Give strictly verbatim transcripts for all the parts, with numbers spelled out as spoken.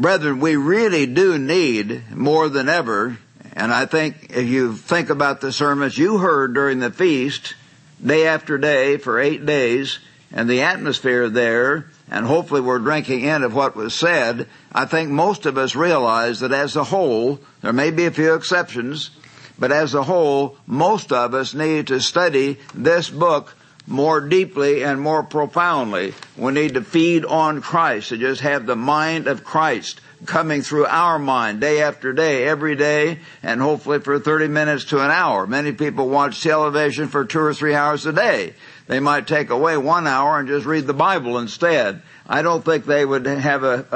Brethren, we really do need more than ever, and I think if you think about the sermons you heard during the feast, day after day for eight days, and the atmosphere there, and hopefully we're drinking in of what was said, I think most of us realize that as a whole, there may be a few exceptions, but as a whole, most of us need to study this book more deeply and more profoundly. We need to feed on Christ, to just have the mind of Christ coming through our mind day after day, every day, and hopefully for thirty minutes to an hour. Many people watch television for two or three hours a day. They might take away one hour and just read the Bible instead. I don't think they would have a,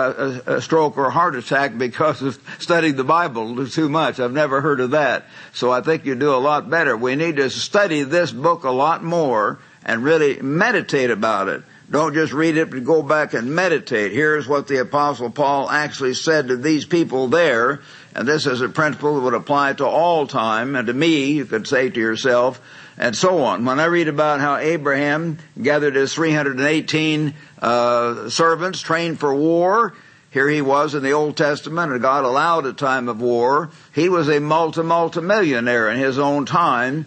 a, a stroke or a heart attack because of studying the Bible too much. I've never heard of that. So I think you do a lot better. We need to study this book a lot more and really meditate about it. Don't just read it, but go back and meditate. Here's what the Apostle Paul actually said to these people there. And this is a principle that would apply to all time. And to me, you could say to yourself, and so on. When I read about how Abraham gathered his three hundred eighteen uh, servants trained for war, here he was in the Old Testament, and God allowed a time of war. He was a multi-multi-millionaire in his own time.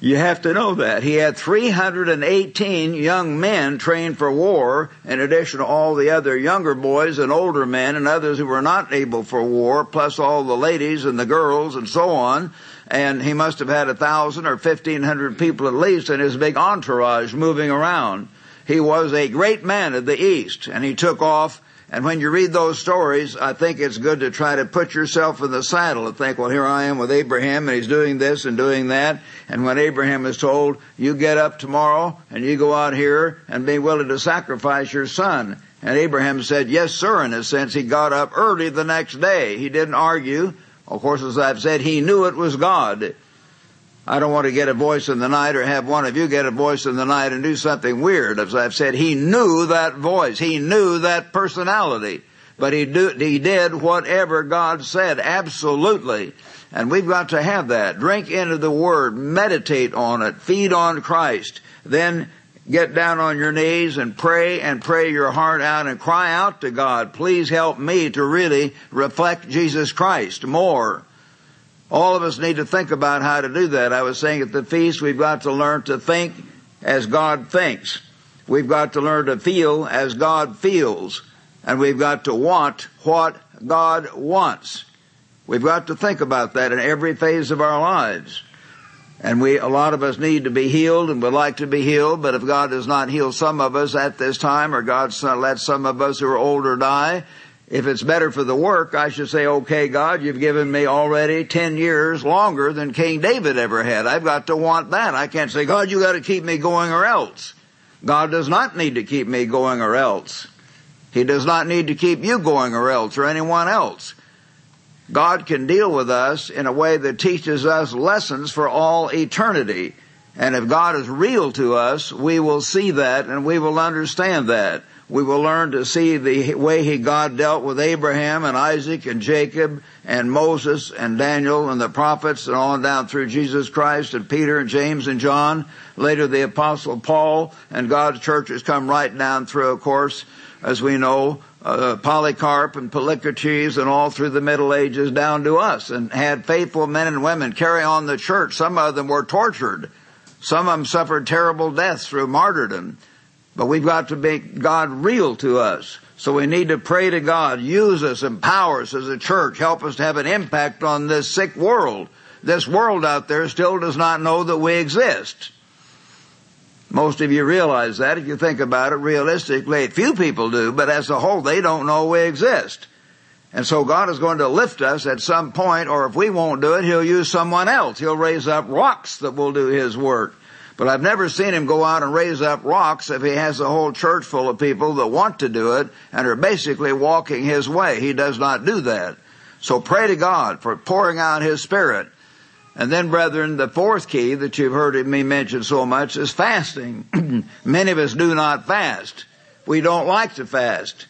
You have to know that. He had three hundred eighteen young men trained for war, in addition to all the other younger boys and older men and others who were not able for war, plus all the ladies and the girls and so on. And he must have had a thousand or fifteen hundred people at least in his big entourage moving around. He was a great man of the East, and he took off. And when you read those stories, I think it's good to try to put yourself in the saddle and think, well, here I am with Abraham, and he's doing this and doing that. And when Abraham is told, you get up tomorrow, and you go out here and be willing to sacrifice your son. And Abraham said, yes, sir, in a sense. He got up early the next day. He didn't argue. Of course, as I've said, he knew it was God. I don't want to get a voice in the night or have one of you get a voice in the night and do something weird. As I've said, he knew that voice. He knew that personality. But he, do, he did whatever God said, absolutely. And we've got to have that. Drink into the Word. Meditate on it. Feed on Christ. Then get down on your knees and pray and pray your heart out and cry out to God, please help me to really reflect Jesus Christ more. All of us need to think about how to do that. I was saying at the feast, we've got to learn to think as God thinks. We've got to learn to feel as God feels. And we've got to want what God wants. We've got to think about that in every phase of our lives. And we, a lot of us need to be healed and would like to be healed, but if God does not heal some of us at this time, or God lets some of us who are older die, if it's better for the work, I should say, okay, God, you've given me already ten years longer than King David ever had. I've got to want that. I can't say, God, you got to keep me going or else. God does not need to keep me going or else. He does not need to keep you going or else or anyone else. God can deal with us in a way that teaches us lessons for all eternity. And if God is real to us, we will see that and we will understand that. We will learn to see the way he God dealt with Abraham and Isaac and Jacob and Moses and Daniel and the prophets and on down through Jesus Christ and Peter and James and John. Later the Apostle Paul, and God's church has come right down through, of course, as we know, Uh, Polycarp and Polycrates and all through the Middle Ages down to us, and had faithful men and women carry on the church. Some of them were tortured. Some of them suffered terrible deaths through martyrdom. But we've got to make God real to us. So we need to pray to God, use us, empower us as a church, help us to have an impact on this sick world. This world out there still does not know that we exist. Most of you realize that if you think about it realistically. Few people do, but as a whole, they don't know we exist. And so God is going to lift us at some point, or if we won't do it, he'll use someone else. He'll raise up rocks that will do his work. But I've never seen him go out and raise up rocks if he has a whole church full of people that want to do it and are basically walking his way. He does not do that. So pray to God for pouring out his Spirit. And then, brethren, the fourth key that you've heard me mention so much is fasting. Many of us do not fast. We don't like to fast.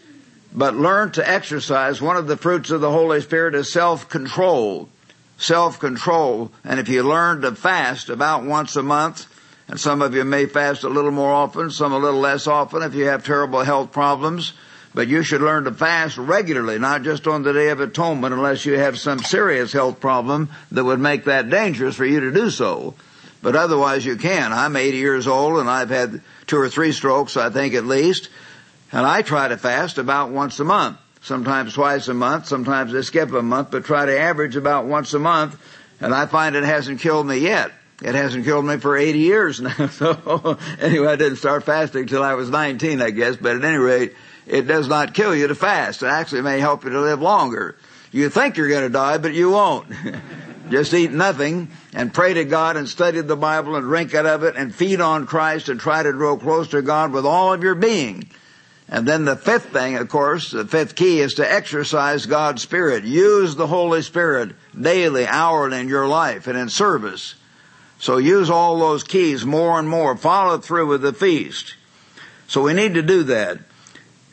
But learn to exercise. One of the fruits of the Holy Spirit is self-control. Self-control. And if you learn to fast about once a month, and some of you may fast a little more often, some a little less often if you have terrible health problems, But you should learn to fast regularly, not just on the Day of Atonement, unless you have some serious health problem that would make that dangerous for you to do so. But otherwise you can. I'm eighty years old, and I've had two or three strokes, I think, at least. And I try to fast about once a month, sometimes twice a month, sometimes I skip a month, but try to average about once a month. And I find it hasn't killed me yet. It hasn't killed me for eighty years now. So anyway, I didn't start fasting till I was nineteen, I guess. But at any rate, it does not kill you to fast. It actually may help you to live longer. You think you're going to die, but you won't. Just eat nothing and pray to God and study the Bible and drink out of it and feed on Christ and try to grow close to God with all of your being. And then the fifth thing, of course, the fifth key is to exercise God's Spirit. Use the Holy Spirit daily, hourly in your life and in service. So use all those keys more and more. Follow through with the feast. So we need to do that.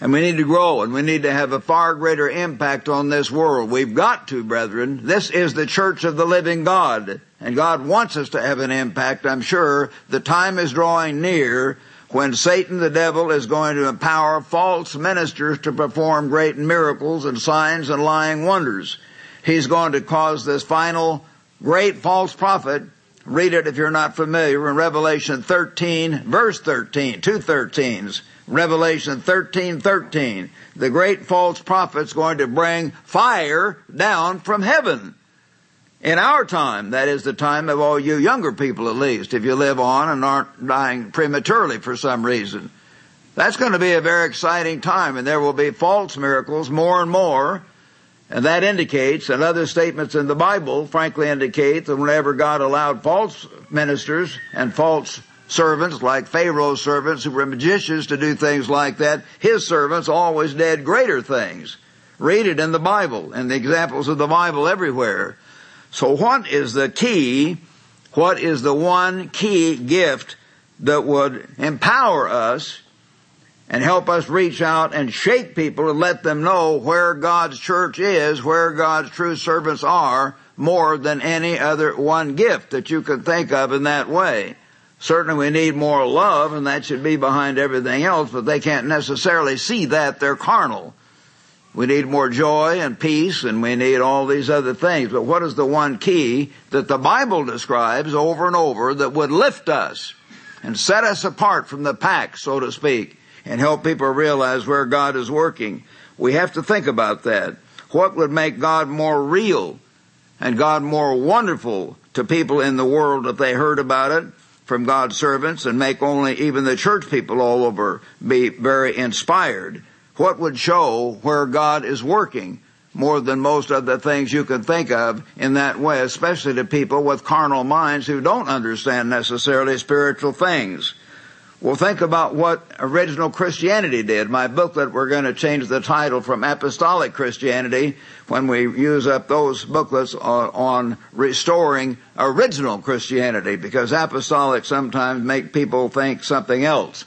And we need to grow, and we need to have a far greater impact on this world. We've got to, brethren. This is the church of the living God, and God wants us to have an impact, I'm sure. The time is drawing near when Satan, the devil, is going to empower false ministers to perform great miracles and signs and lying wonders. He's going to cause this final great false prophet. Read it if you're not familiar in Revelation thirteen, verse thirteen, two thirteens. Revelation thirteen, thirteen. The great false prophet's going to bring fire down from heaven. In our time, that is the time of all you younger people at least, if you live on and aren't dying prematurely for some reason. That's going to be a very exciting time, and there will be false miracles more and more. And that indicates, and other statements in the Bible frankly indicate, that whenever God allowed false ministers and false servants like Pharaoh's servants who were magicians to do things like that, his servants always did greater things. Read it in the Bible and the examples of the Bible everywhere. So what is the key? What is the one key gift that would empower us and help us reach out and shake people and let them know where God's church is, where God's true servants are, more than any other one gift that you can think of in that way? Certainly we need more love, and that should be behind everything else, but they can't necessarily see that. They're carnal. We need more joy and peace, and we need all these other things. But what is the one key that the Bible describes over and over that would lift us and set us apart from the pack, so to speak, and help people realize where God is working? We have to think about that. What would make God more real and God more wonderful to people in the world if they heard about it from God's servants, and make only even the church people all over be very inspired? What would show where God is working more than most of the things you can think of in that way, especially to people with carnal minds who don't understand necessarily spiritual things? Well, think about what original Christianity did. My booklet, we're going to change the title from Apostolic Christianity when we use up those booklets on, on restoring original Christianity, because apostolic sometimes make people think something else.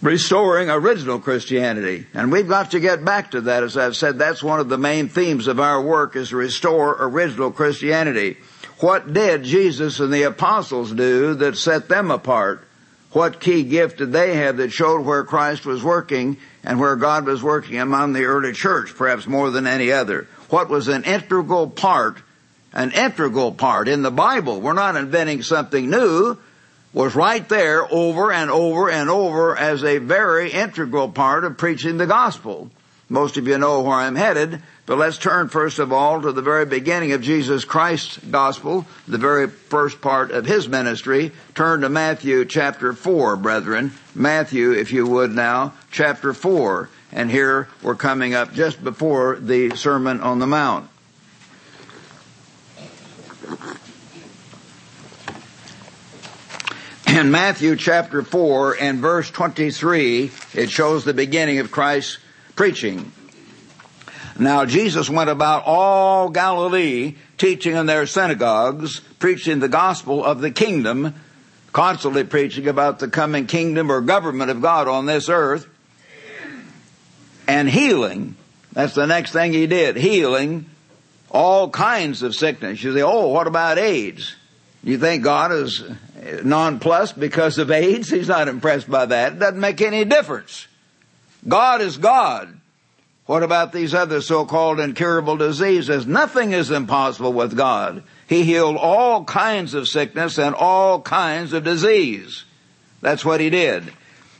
Restoring original Christianity. And we've got to get back to that. As I've said, that's one of the main themes of our work, is to restore original Christianity. What did Jesus and the apostles do that set them apart? What key gift did they have that showed where Christ was working and where God was working among the early church, perhaps more than any other? What was an integral part, an integral part in the Bible? We're not inventing something new. Was right there over and over and over as a very integral part of preaching the gospel. Most of you know where I'm headed, but let's turn first of all to the very beginning of Jesus Christ's gospel, the very first part of his ministry. Turn to Matthew chapter four, brethren. Matthew, if you would now, chapter four. And here we're coming up just before the Sermon on the Mount. In Matthew chapter four and verse twenty-three, it shows the beginning of Christ's preaching. Now Jesus went about all Galilee, teaching in their synagogues, preaching the gospel of the kingdom, constantly preaching about the coming kingdom or government of God on this earth, and healing. That's the next thing he did, healing all kinds of sickness. You say, oh, what about AIDS? You think God is nonplussed because of AIDS? He's not impressed by that. It doesn't make any difference. God is God. What about these other so-called incurable diseases? Nothing is impossible with God. He healed all kinds of sickness and all kinds of disease. That's what he did.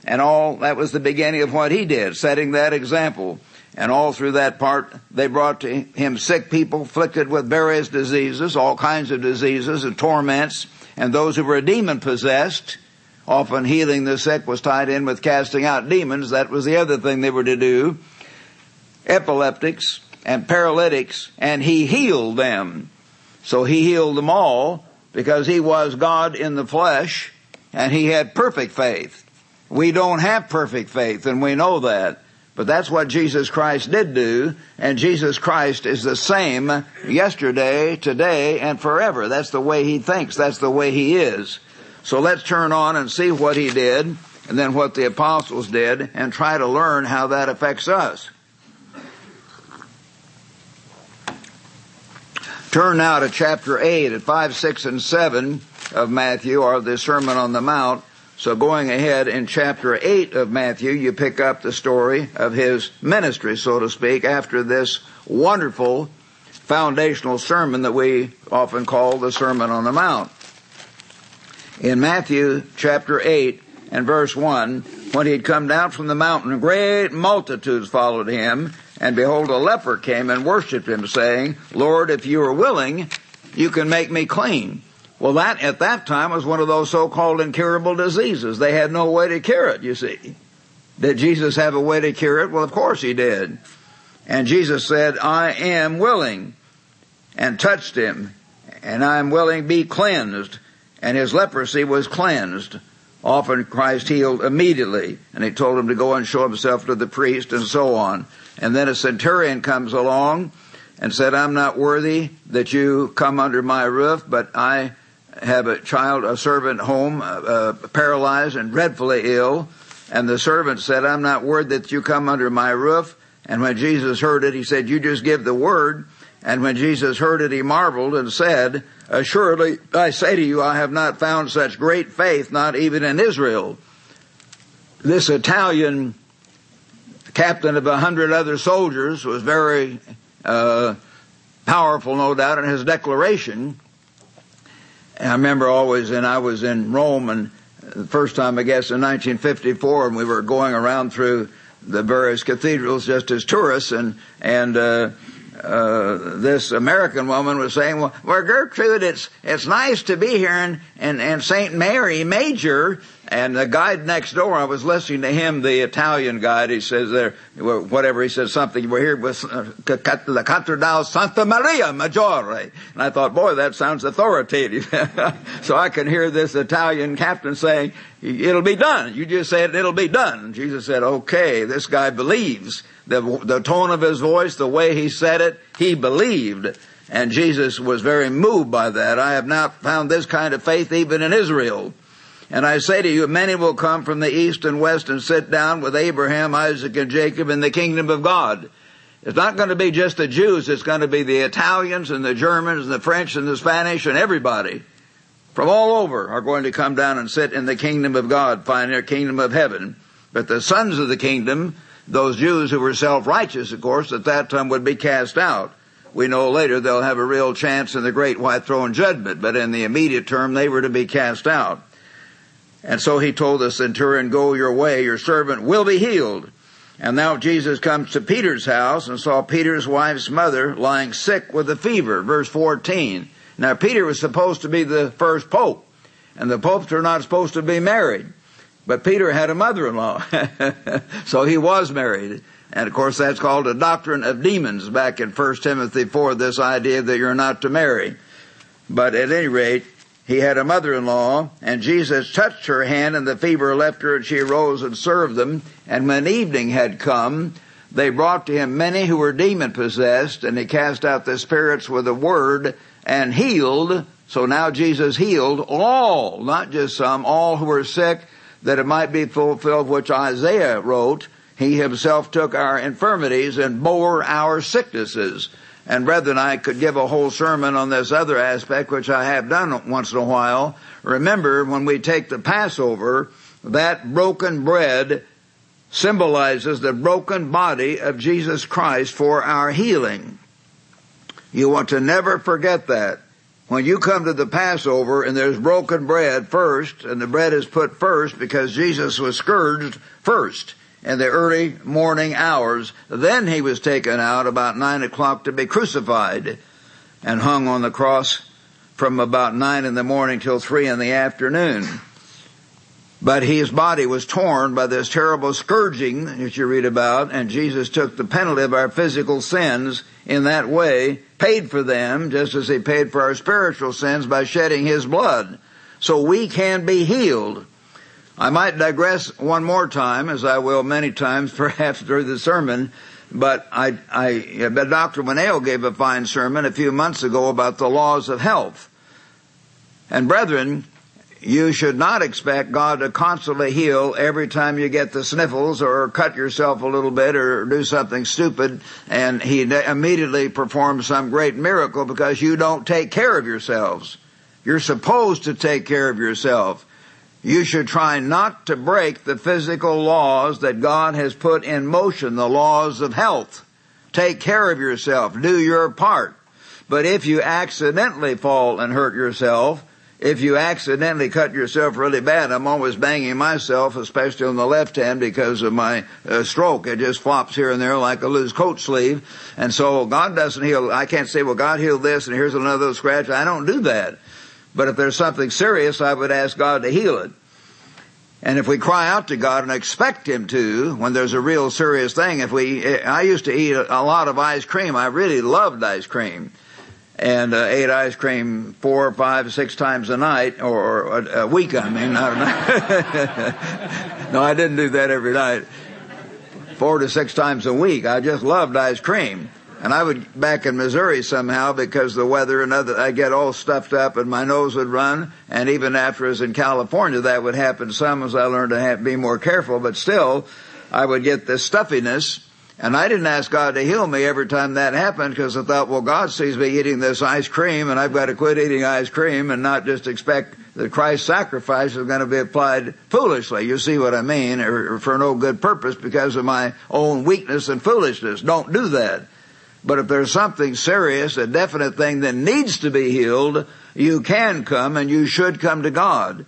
And all that was the beginning of what he did, setting that example. And all through that part, they brought to him sick people afflicted with various diseases, all kinds of diseases and torments, and those who were demon-possessed. Often healing the sick was tied in with casting out demons. That was the other thing they were to do. Epileptics and paralytics, and he healed them. So he healed them all because he was God in the flesh, and he had perfect faith. We don't have perfect faith, and we know that. But that's what Jesus Christ did do, and Jesus Christ is the same yesterday, today, and forever. That's the way he thinks. That's the way he is. So let's turn on and see what he did, and then what the apostles did, and try to learn how that affects us. Turn now to chapter eight at five, six, and seven of Matthew, or the Sermon on the Mount. So going ahead in chapter eight of Matthew, you pick up the story of his ministry, so to speak, after this wonderful foundational sermon that we often call the Sermon on the Mount. In Matthew chapter eight and verse one, when he had come down from the mountain, great multitudes followed him, and behold, a leper came and worshipped him, saying, Lord, if you are willing, you can make me clean. Well, that at that time was one of those so-called incurable diseases. They had no way to cure it, you see. Did Jesus have a way to cure it? Well, of course he did. And Jesus said, I am willing, and touched him, and I am willing, be cleansed. And his leprosy was cleansed. Often Christ healed immediately, and he told him to go and show himself to the priest and so on. And then a centurion comes along and said, I'm not worthy that you come under my roof, but I have a child, a servant home, uh, paralyzed and dreadfully ill. And the servant said, I'm not worthy that you come under my roof. And when Jesus heard it, he said, you just give the word. And when Jesus heard it, he marveled and said, assuredly, I say to you, I have not found such great faith, not even in Israel. This Italian captain of a hundred other soldiers was very uh, powerful, no doubt, in his declaration. I remember always, and I was in Rome, and the first time, I guess, in nineteen fifty-four, and we were going around through the various cathedrals just as tourists, and and uh, uh, this American woman was saying, well, well, Gertrude, it's it's nice to be here in, in, in Saint Mary Major. And the guide next door, I was listening to him, the Italian guide, he says there, whatever, he says something, we're here with La Cattedrale Santa Maria Maggiore. And I thought, boy, that sounds authoritative. So I can hear this Italian captain saying, it'll be done. You just said it'll be done. And Jesus said, okay, this guy believes. The, the tone of his voice, the way he said it, he believed. And Jesus was very moved by that. I have not found this kind of faith even in Israel. And I say to you, many will come from the east and west and sit down with Abraham, Isaac, and Jacob in the kingdom of God. It's not going to be just the Jews. It's going to be the Italians and the Germans and the French and the Spanish, and everybody from all over are going to come down and sit in the kingdom of God, find their kingdom of heaven. But the sons of the kingdom, those Jews who were self-righteous, of course, at that time would be cast out. We know later they'll have a real chance in the great white throne judgment, but in the immediate term they were to be cast out. And so he told the centurion, go your way, your servant will be healed. And now Jesus comes to Peter's house and saw Peter's wife's mother lying sick with a fever. Verse fourteen. Now Peter was supposed to be the first pope, and the popes are not supposed to be married. But Peter had a mother-in-law, so he was married. And of course that's called a doctrine of demons back in First Timothy four, this idea that you're not to marry. But at any rate, he had a mother-in-law, and Jesus touched her hand, and the fever left her, and she arose and served them. And when evening had come, they brought to him many who were demon-possessed, and he cast out the spirits with a word and healed. So now Jesus healed all, not just some, all who were sick, that it might be fulfilled which Isaiah wrote. He himself took our infirmities and bore our sicknesses. And brethren, I could give a whole sermon on this other aspect, which I have done once in a while. Remember, when we take the Passover, that broken bread symbolizes the broken body of Jesus Christ for our healing. You want to never forget that. When you come to the Passover and there's broken bread first, and the bread is put first because Jesus was scourged first in the early morning hours, then he was taken out about nine o'clock to be crucified and hung on the cross from about nine in the morning till three in the afternoon. But his body was torn by this terrible scourging that you read about, and Jesus took the penalty of our physical sins in that way, paid for them just as he paid for our spiritual sins by shedding his blood, so we can be healed. I might digress one more time, as I will many times, perhaps through the sermon, but I, I, but Doctor Winnell gave a fine sermon a few months ago about the laws of health. And brethren, you should not expect God to constantly heal every time you get the sniffles or cut yourself a little bit or do something stupid and he immediately performs some great miracle, because you don't take care of yourselves. You're supposed to take care of yourself. You should try not to break the physical laws that God has put in motion, the laws of health. Take care of yourself. Do your part. But if you accidentally fall and hurt yourself, if you accidentally cut yourself really bad, I'm always banging myself, especially on the left hand because of my uh, stroke. It just flops here and there like a loose coat sleeve. And so God doesn't heal. I can't say, well, God healed this and here's another scratch. I don't do that. But if there's something serious, I would ask God to heal it. And if we cry out to God and expect him to, when there's a real serious thing, if we, I used to eat a lot of ice cream. I really loved ice cream. And uh, ate ice cream four, five, six times a night, or, or a, a week, I mean. I don't know. No, I didn't do that every night. Four to six times a week. I just loved ice cream. And I would, back in Missouri somehow, because the weather and other, I'd get all stuffed up and my nose would run. And even after I was in California, that would happen some as I learned to have, be more careful. But still, I would get this stuffiness. And I didn't ask God to heal me every time that happened, because I thought, well, God sees me eating this ice cream and I've got to quit eating ice cream and not just expect that Christ's sacrifice is going to be applied foolishly. You see what I mean? Or for no good purpose because of my own weakness and foolishness. Don't do that. But if there's something serious, a definite thing that needs to be healed, you can come and you should come to God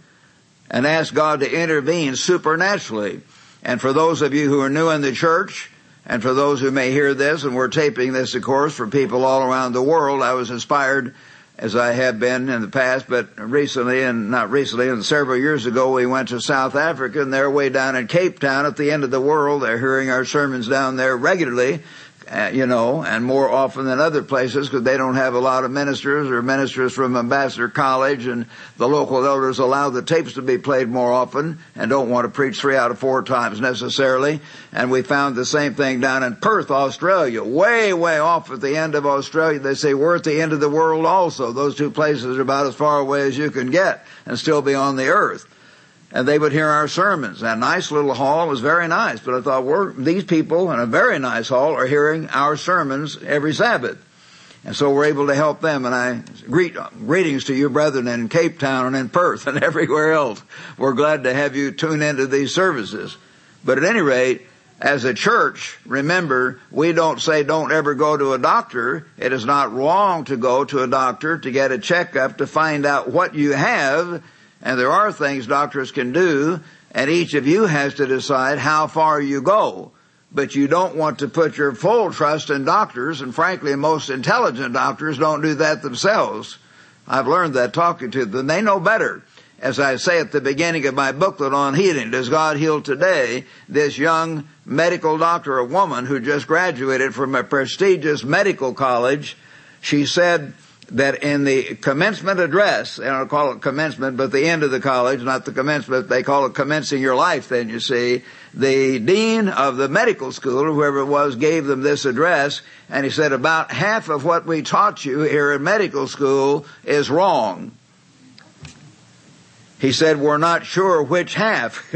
and ask God to intervene supernaturally. And for those of you who are new in the church, and for those who may hear this, and we're taping this, of course, for people all around the world, I was inspired, as I have been in the past, but recently, and not recently, and several years ago, we went to South Africa, and they're way down in Cape Town at the end of the world. They're hearing our sermons down there regularly, uh, you know, and more often than other places, because they don't have a lot of ministers or ministers from Ambassador College, and the local elders allow the tapes to be played more often and don't want to preach three out of four times necessarily. And we found the same thing down in Perth, Australia. Way, way off at the end of Australia. They say we're at the end of the world also. Those two places are about as far away as you can get and still be on the earth. And they would hear our sermons. That nice little hall was very nice. But I thought, we're, these people in a very nice hall are hearing our sermons every Sabbath. And so we're able to help them. And I greet greetings to you, brethren, in Cape Town and in Perth and everywhere else. We're glad to have you tune into these services. But at any rate, as a church, remember, we don't say don't ever go to a doctor. It is not wrong to go to a doctor to get a checkup to find out what you have. And there are things doctors can do, and each of you has to decide how far you go. But you don't want to put your full trust in doctors, and frankly, most intelligent doctors don't do that themselves. I've learned that talking to them. They know better. As I say at the beginning of my booklet on healing, Does God Heal Today? This young medical doctor, a woman who just graduated from a prestigious medical college, she said that in the commencement address, they don't call it commencement, but the end of the college, not the commencement, they call it commencing your life then, you see. The dean of the medical school, whoever it was, gave them this address, and he said, about half of what we taught you here in medical school is wrong. He said, we're not sure which half.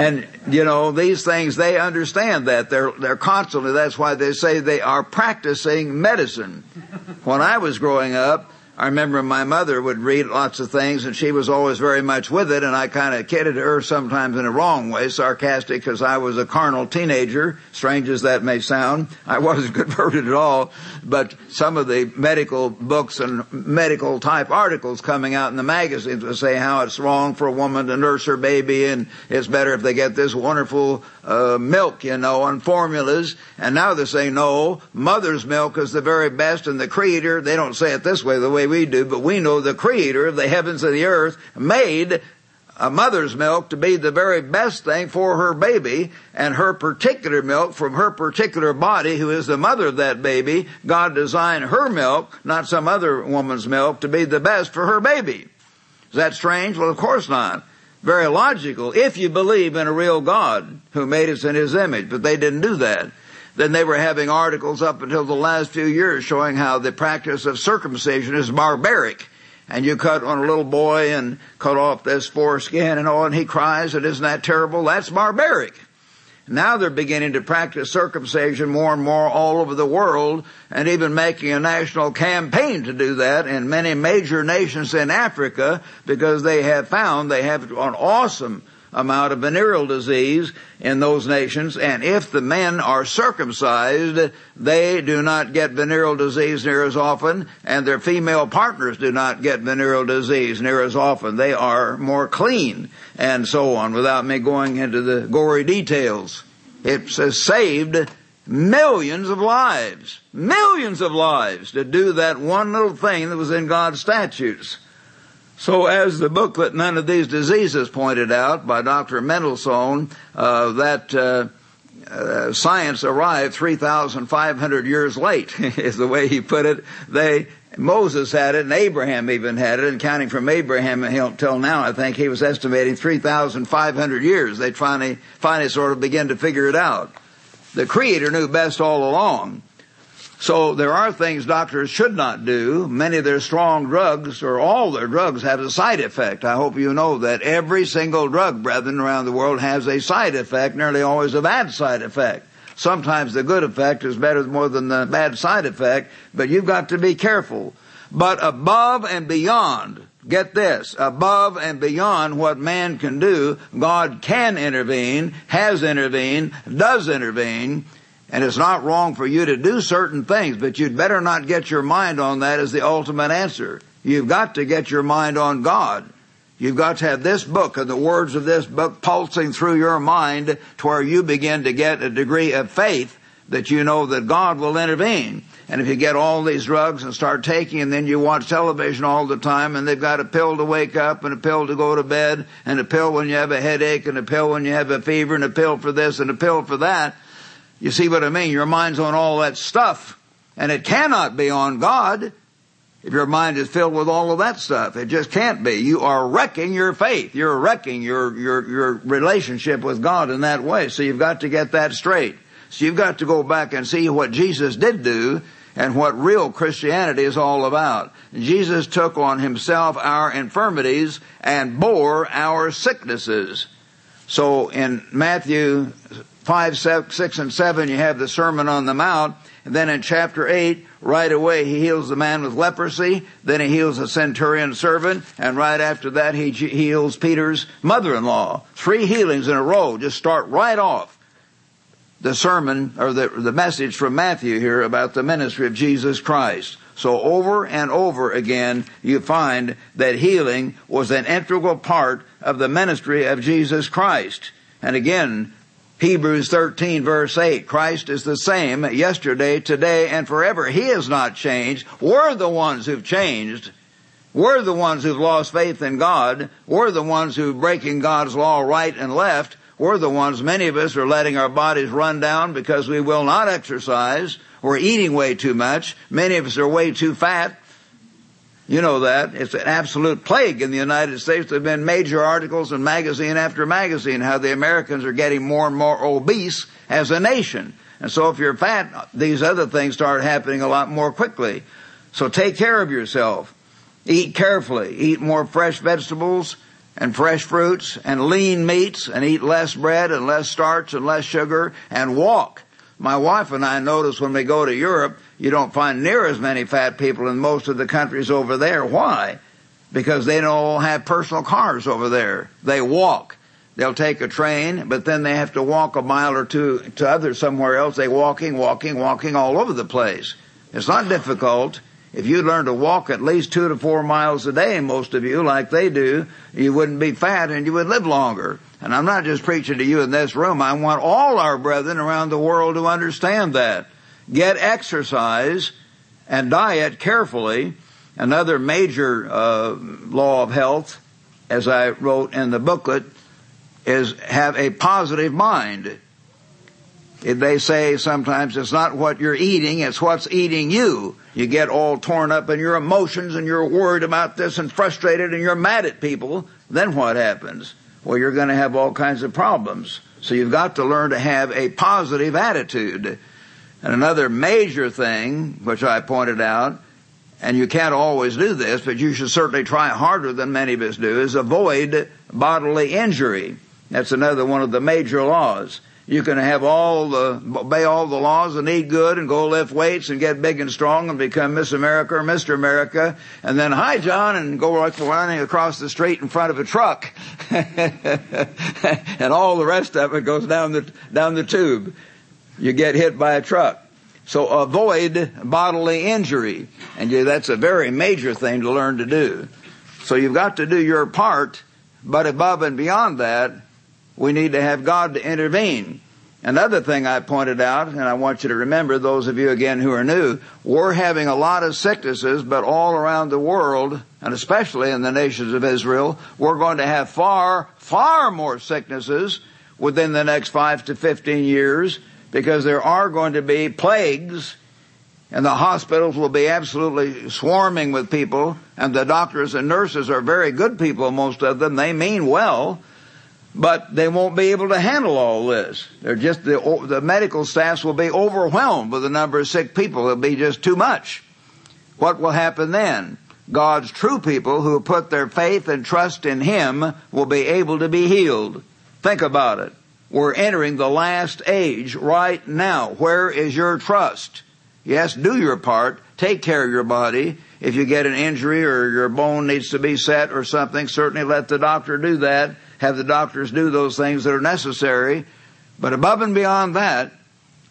And, you know, these things, they understand that. They're, they're constantly, that's why they say they are practicing medicine. When I was growing up, I remember my mother would read lots of things, and she was always very much with it, and I kind of kidded her sometimes in a wrong way, sarcastic, because I was a carnal teenager, strange as that may sound. I wasn't converted at all, but some of the medical books and medical-type articles coming out in the magazines would say how it's wrong for a woman to nurse her baby, and it's better if they get this wonderful uh, milk, you know, and formulas. And now they say, no, mother's milk is the very best, and the Creator, they don't say it this way, the way we do, but we know the Creator of the heavens and the earth made a mother's milk to be the very best thing for her baby, and her particular milk from her particular body, who is the mother of that baby, God designed her milk, not some other woman's milk, to be the best for her baby. Is that strange? Well, of course not. Very logical, if you believe in a real God who made us in His image, but they didn't do that. Then they were having articles up until the last few years showing how the practice of circumcision is barbaric. And you cut on a little boy and cut off this foreskin and all, and he cries, and isn't that terrible? That's barbaric. Now they're beginning to practice circumcision more and more all over the world, and even making a national campaign to do that in many major nations in Africa, because they have found they have an awesome amount of venereal disease in those nations, and if the men are circumcised, they do not get venereal disease near as often, and their female partners do not get venereal disease near as often. They are more clean, and so on, without me going into the gory details. It has saved millions of lives, millions of lives, to do that one little thing that was in God's statutes. So as the booklet None of These Diseases pointed out by Doctor Mendelssohn, uh, that uh, uh, science arrived three thousand five hundred years late, is the way he put it. They Moses had it, and Abraham even had it, and counting from Abraham until now, I think he was estimating three thousand five hundred years. They finally, finally sort of began to figure it out. The Creator knew best all along. So there are things doctors should not do. Many of their strong drugs, or all their drugs, have a side effect. I hope you know that every single drug, brethren, around the world has a side effect, nearly always a bad side effect. Sometimes the good effect is better more than the bad side effect, but you've got to be careful. But above and beyond, get this, above and beyond what man can do, God can intervene, has intervened, does intervene. And it's not wrong for you to do certain things, but you'd better not get your mind on that as the ultimate answer. You've got to get your mind on God. You've got to have this book and the words of this book pulsing through your mind to where you begin to get a degree of faith that you know that God will intervene. And if you get all these drugs and start taking, and then you watch television all the time, and they've got a pill to wake up, and a pill to go to bed, and a pill when you have a headache, and a pill when you have a fever, and a pill for this, and a pill for that. You see what I mean? Your mind's on all that stuff, and it cannot be on God if your mind is filled with all of that stuff. It just can't be. You are wrecking your faith. You're wrecking your, your, your relationship with God in that way, so you've got to get that straight. So you've got to go back and see what Jesus did do and what real Christianity is all about. Jesus took on Himself our infirmities and bore our sicknesses. So in Matthew five, six, and seven, you have the Sermon on the Mount. And then in chapter eight, right away, He heals the man with leprosy. Then He heals a centurion servant. And right after that, He heals Peter's mother-in-law. Three healings in a row. Just start right off the sermon, or the, the message from Matthew here about the ministry of Jesus Christ. So over and over again, you find that healing was an integral part of the ministry of Jesus Christ. And again, Hebrews thirteen verse eight, Christ is the same yesterday, today, and forever. He has not changed. We're the ones who've changed. We're the ones who've lost faith in God. We're the ones who are breaking God's law right and left. We're the ones, many of us, are letting our bodies run down because we will not exercise. We're eating way too much. Many of us are way too fat. You know that. It's an absolute plague in the United States. There have been major articles in magazine after magazine how the Americans are getting more and more obese as a nation. And so if you're fat, these other things start happening a lot more quickly. So take care of yourself. Eat carefully. Eat more fresh vegetables and fresh fruits and lean meats, and eat less bread and less starch and less sugar, and walk. My wife and I notice when we go to Europe, you don't find near as many fat people in most of the countries over there. Why? Because they don't all have personal cars over there. They walk. They'll take a train, but then they have to walk a mile or two to other somewhere else. They're walking, walking, walking all over the place. It's not difficult. If you learn to walk at least two to four miles a day, most of you, like they do, you wouldn't be fat and you would live longer. And I'm not just preaching to you in this room. I want all our brethren around the world to understand that. Get exercise and diet carefully. Another major uh, law of health, as I wrote in the booklet, is have a positive mind. They say sometimes it's not what you're eating, it's what's eating you. You get all torn up in your emotions and you're worried about this and frustrated and you're mad at people. Then what happens? Well, you're going to have all kinds of problems. So you've got to learn to have a positive attitude. And another major thing, which I pointed out, and you can't always do this, but you should certainly try harder than many of us do, is avoid bodily injury. That's another one of the major laws. You can have all the, obey all the laws and eat good and go lift weights and get big and strong and become Miss America or Mister America and then, hi, John, and go running across the street in front of a truck. And all the rest of it goes down the, down the tube. You get hit by a truck. So avoid bodily injury. And you, that's a very major thing to learn to do. So you've got to do your part. But above and beyond that, we need to have God to intervene. Another thing I pointed out, and I want you to remember, those of you again who are new, we're having a lot of sicknesses, but all around the world, and especially in the nations of Israel, we're going to have far, far more sicknesses within the next five to fifteen years because there are going to be plagues. And the hospitals will be absolutely swarming with people. And the doctors and nurses are very good people, most of them. They mean well. But they won't be able to handle all this. They're just, the, the medical staffs will be overwhelmed with the number of sick people. It'll be just too much. What will happen then? God's true people who put their faith and trust in Him will be able to be healed. Think about it. We're entering the last age right now. Where is your trust? Yes, do your part. Take care of your body. If you get an injury or your bone needs to be set or something, certainly let the doctor do that. Have the doctors do those things that are necessary. But above and beyond that,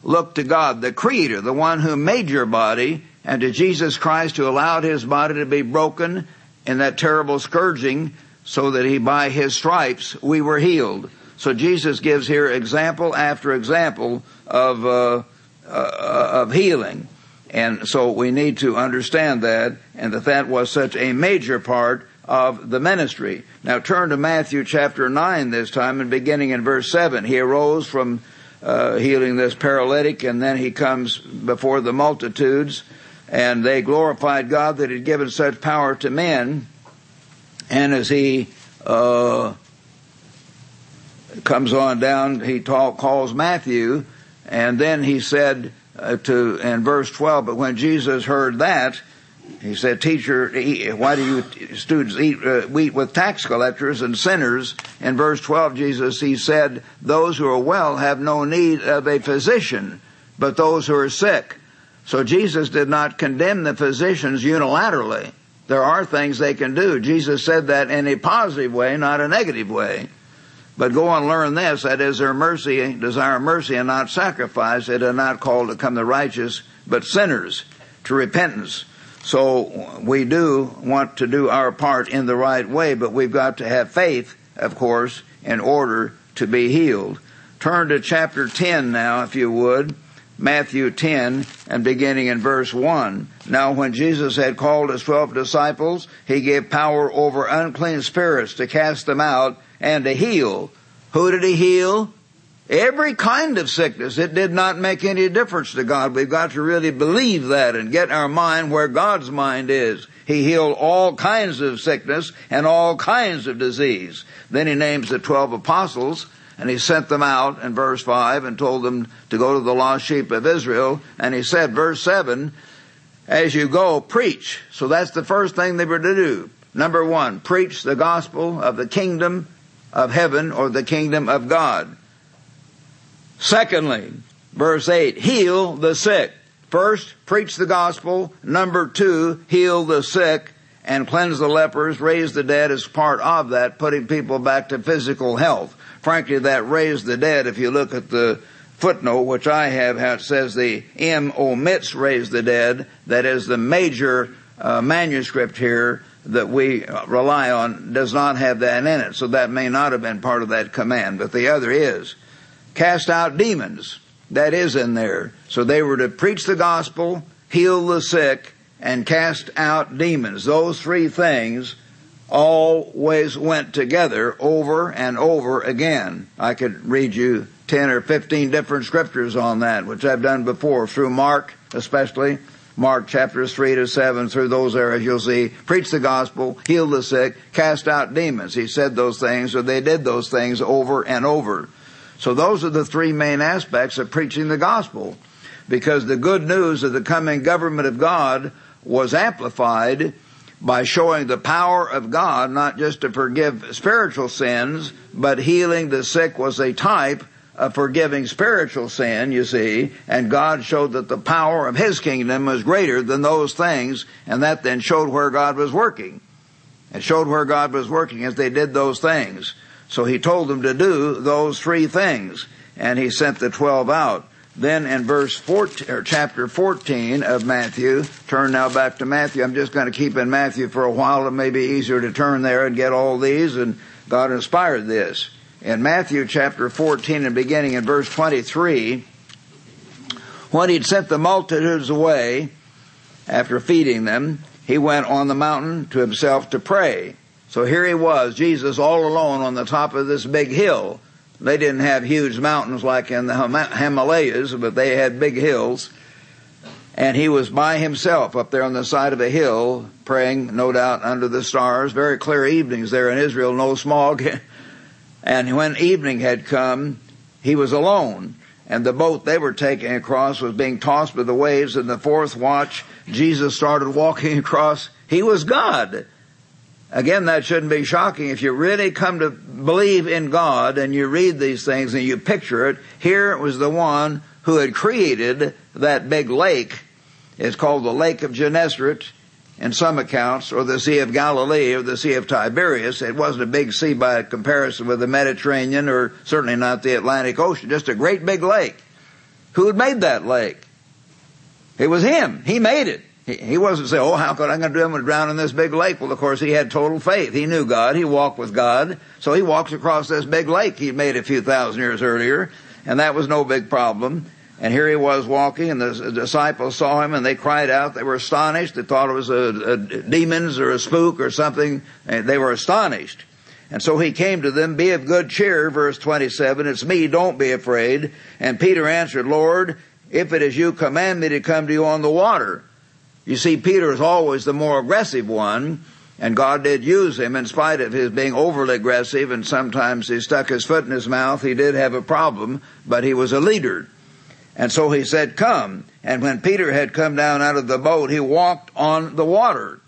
look to God, the Creator, the one who made your body, and to Jesus Christ who allowed His body to be broken in that terrible scourging so that He, by His stripes, we were healed. So Jesus gives here example after example of uh Uh, of healing. And so we need to understand that, and that that was such a major part of the ministry. Now turn to Matthew chapter nine this time, and beginning in verse seven. He arose from uh, healing this paralytic, and then He comes before the multitudes, and they glorified God that He'd given such power to men. And as He uh, comes on down, He talk, calls Matthew. And then He said uh, to, in verse twelve, but when Jesus heard that, He said, teacher, why do you students eat uh, wheat with tax collectors and sinners? In verse twelve, Jesus, He said, those who are well have no need of a physician, but those who are sick. So Jesus did not condemn the physicians unilaterally. There are things they can do. Jesus said that in a positive way, not a negative way. But go and learn this, that is, their mercy, desire mercy and not sacrifice. They are not called to come the righteous, but sinners to repentance. So we do want to do our part in the right way, but we've got to have faith, of course, in order to be healed. Turn to chapter ten now, if you would, Matthew ten, and beginning in verse one. Now when Jesus had called His twelve disciples, He gave power over unclean spirits to cast them out, and to heal. Who did He heal? Every kind of sickness. It did not make any difference to God. We've got to really believe that and get our mind where God's mind is. He healed all kinds of sickness and all kinds of disease. Then He names the twelve apostles, and He sent them out in verse five and told them to go to the lost sheep of Israel. And He said, verse seven, as you go, preach. So that's the first thing they were to do. Number one, preach the gospel of the kingdom of heaven, or the kingdom of God. Secondly, Verse eight, heal the sick. First, preach the gospel. Number two, heal the sick and cleanse the lepers. Raise the dead is part of that, putting people back to physical health. Frankly, that raise the dead, if you look at the footnote, which I have, how it says the M omits raise the dead. That is the major uh, manuscript here that we rely on does not have that in it. So that may not have been part of that command, but the other is. Cast out demons. That is in there. So they were to preach the gospel, heal the sick, and cast out demons. Those three things always went together over and over again. I could read you ten or fifteen different scriptures on that, which I've done before, through Mark especially. Mark chapters three to seven, through those areas you'll see, preach the gospel, heal the sick, cast out demons. He said those things, or they did those things over and over. So those are the three main aspects of preaching the gospel, because the good news of the coming government of God was amplified by showing the power of God, not just to forgive spiritual sins, but healing the sick was a type of forgiving spiritual sin, you see, and God showed that the power of His kingdom was greater than those things, and that then showed where God was working. It showed where God was working as they did those things. So He told them to do those three things, and He sent the twelve out. Then in verse fourteen, or chapter fourteen of Matthew, turn now back to Matthew. I'm just going to keep in Matthew for a while. It may be easier to turn there and get all these, and God inspired this. In Matthew chapter fourteen and beginning in verse twenty-three, when He'd sent the multitudes away after feeding them, He went on the mountain to Himself to pray. So here He was, Jesus, all alone on the top of this big hill. They didn't have huge mountains like in the Himalayas, but they had big hills. And He was by Himself up there on the side of a hill, praying, no doubt, under the stars. Very clear evenings there in Israel, no smog. And when evening had come, He was alone. And the boat they were taking across was being tossed by the waves. In the fourth watch, Jesus started walking across. He was God. Again, that shouldn't be shocking. If you really come to believe in God and you read these things and you picture it, here was the one who had created that big lake. It's called the Lake of Gennesaret in some accounts, or the Sea of Galilee, or the Sea of Tiberias. It wasn't a big sea by comparison with the Mediterranean, or certainly not the Atlantic Ocean, just a great big lake. Who had made that lake? It was Him. He made it. He wasn't saying, oh, how could I do? I'm going to drown in this big lake. Well, of course, He had total faith. He knew God. He walked with God. So He walks across this big lake He made a few thousand years earlier, and that was no big problem. And here He was walking, and the disciples saw Him, and they cried out. They were astonished. They thought it was a, a demons or a spook or something. They were astonished. And so He came to them, be of good cheer, verse twenty-seven. It's me, don't be afraid. And Peter answered, Lord, if it is you, command me to come to you on the water. You see, Peter is always the more aggressive one, and God did use him in spite of his being overly aggressive, and sometimes he stuck his foot in his mouth. He did have a problem, but he was a leader. And so he said, come. And when Peter had come down out of the boat, he walked on the water.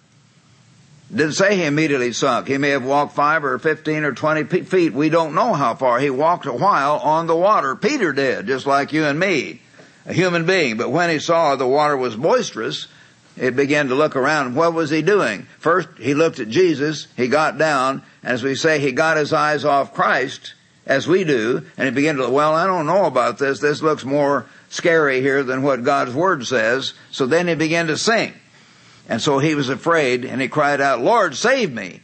Didn't say he immediately sunk. He may have walked five or fifteen or twenty feet. We don't know how far. He walked a while on the water. Peter did, just like you and me, a human being. But when he saw the water was boisterous, he began to look around. What was he doing? First, he looked at Jesus. He got down. As we say, he got his eyes off Christ, as we do. And he began to, well, I don't know about this. This looks more scary here than what God's Word says. So then he began to sink. And so he was afraid, and he cried out, Lord, save me.